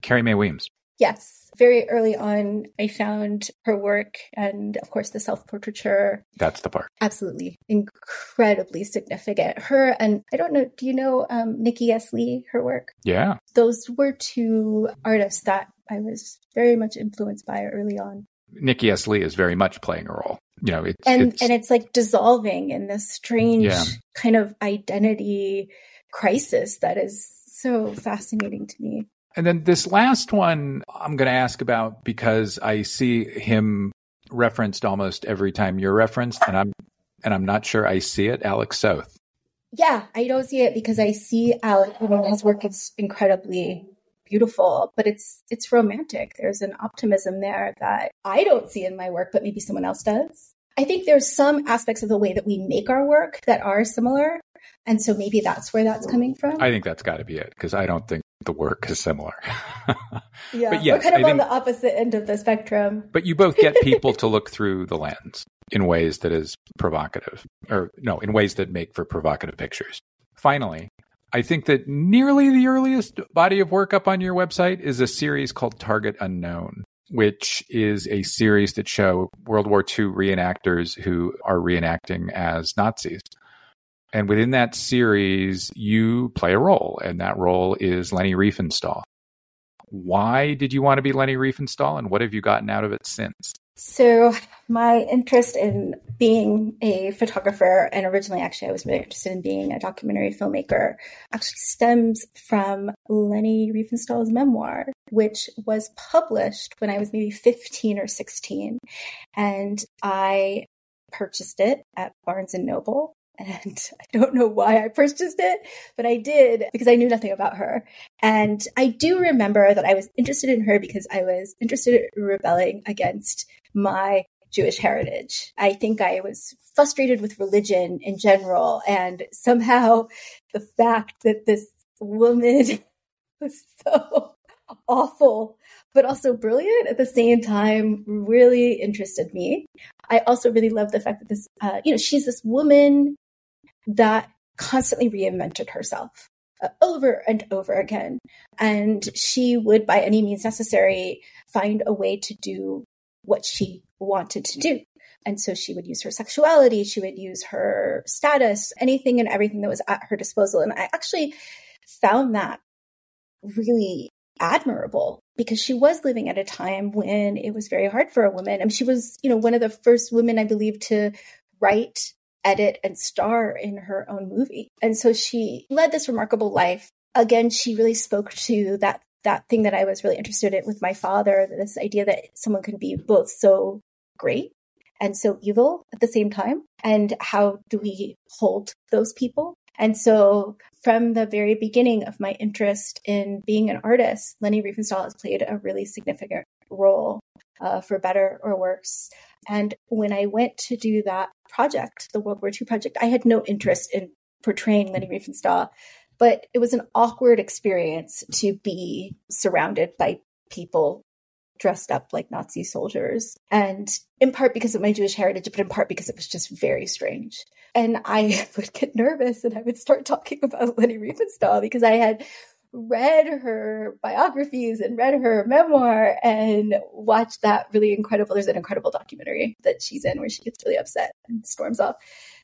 Carrie Mae Weems. Yes. Very early on, I found her work and, of course, the self-portraiture. That's the part. Absolutely. Incredibly significant. Her and, I don't know, do you know um, Nikki S. Lee, her work? Yeah. Those were two artists that I was very much influenced by early on. Nikki S. Lee is very much playing a role. You know, it's, and, it's... and it's like dissolving in this strange yeah. kind of identity crisis that is so fascinating to me. And then this last one I'm going to ask about because I see him referenced almost every time you're referenced, and I'm and I'm not sure I see it, Alex Soth. Yeah, I don't see it because I see Alex, you know, his work is incredibly beautiful, but it's it's romantic. There's an optimism there that I don't see in my work, but maybe someone else does. I think there's some aspects of the way that we make our work that are similar. And so maybe that's where that's coming from. I think that's got to be it, because I don't think the work is similar. Yeah, but yes, we're kind of I on think, the opposite end of the spectrum. But you both get people to look through the lens in ways that is provocative, or no, in ways that make for provocative pictures. Finally, I think that nearly the earliest body of work up on your website is a series called Target Unknown, which is a series that show World War Two reenactors who are reenacting as Nazis. And within that series, you play a role, and that role is Leni Riefenstahl. Why did you want to be Leni Riefenstahl, and what have you gotten out of it since? So my interest in being a photographer, and originally actually I was really interested in being a documentary filmmaker, actually stems from Leni Riefenstahl's memoir, which was published when I was maybe fifteen or sixteen. And I purchased it at Barnes and Noble. And I don't know why I purchased it, but I did because I knew nothing about her. And I do remember that I was interested in her because I was interested in rebelling against my Jewish heritage. I think I was frustrated with religion in general. And somehow the fact that this woman was so awful, but also brilliant at the same time, really interested me. I also really love the fact that this, uh, you know, she's this woman that constantly reinvented herself uh, over and over again. And she would, by any means necessary, find a way to do what she wanted to do. And so she would use her sexuality, she would use her status, anything and everything that was at her disposal. And I actually found that really admirable, because she was living at a time when it was very hard for a woman. I mean, she was, you know, one of the first women, I believe, to write, edit, and star in her own movie. And so she led this remarkable life. Again, she really spoke to that that thing that I was really interested in with my father, this idea that someone can be both so great and so evil at the same time. And how do we hold those people? And so from the very beginning of my interest in being an artist, Leni Riefenstahl has played a really significant role uh, for better or worse. And when I went to do that project, the World War Two project, I had no interest in portraying Leni Riefenstahl, but it was an awkward experience to be surrounded by people dressed up like Nazi soldiers. And in part because of my Jewish heritage, but in part because it was just very strange. And I would get nervous and I would start talking about Leni Riefenstahl because I had read her biographies and read her memoir and watched that really incredible, there's an incredible documentary that she's in where she gets really upset and storms off.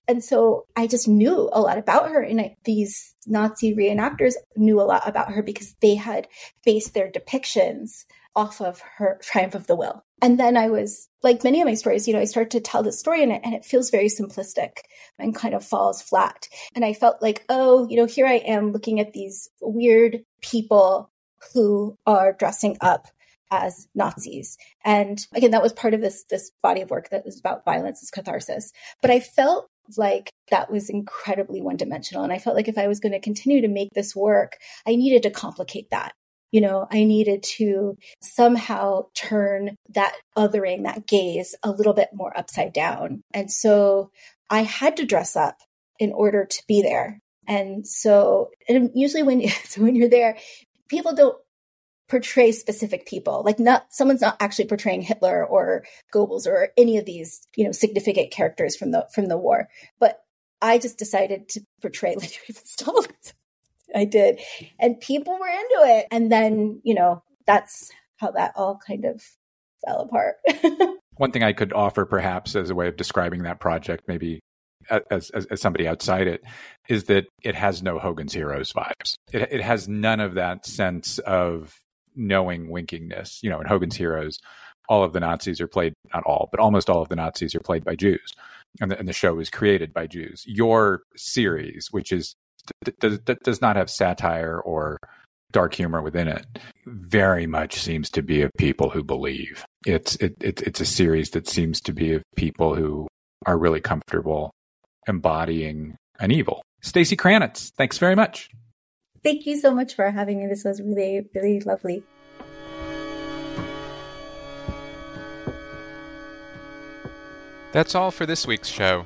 And so I just knew a lot about her. And I, these Nazi reenactors knew a lot about her because they had based their depictions off of her Triumph of the Will. And then I was, like many of my stories, you know, I start to tell the story and it, and it feels very simplistic and kind of falls flat. And I felt like, oh, you know, here I am looking at these weird people who are dressing up as Nazis. And again, that was part of this, this body of work that was about violence as catharsis. But I felt like that was incredibly one-dimensional. And I felt like if I was going to continue to make this work, I needed to complicate that. You know, I needed to somehow turn that othering, that gaze a little bit more upside down. And so I had to dress up in order to be there. And so and usually when, so when you're there, people don't portray specific people, like not someone's not actually portraying Hitler or Goebbels or any of these, you know, significant characters from the from the war. But I just decided to portray Leni Riefenstahl. I did. And people were into it. And then, you know, that's how that all kind of fell apart. One thing I could offer perhaps as a way of describing that project, maybe as, as, as somebody outside it, is that it has no Hogan's Heroes vibes. It, it has none of that sense of knowing winkingness. You know, in Hogan's Heroes, all of the Nazis are played, not all, but almost all of the Nazis are played by Jews. And the, and the show is created by Jews. Your series, which is that does not have satire or dark humor within it, very much seems to be of people who believe. It's it, it it's a series that seems to be of people who are really comfortable embodying an evil. Stacey Kranitz, thanks very much. Thank you so much for having me. This was really, really lovely. That's all for this week's show.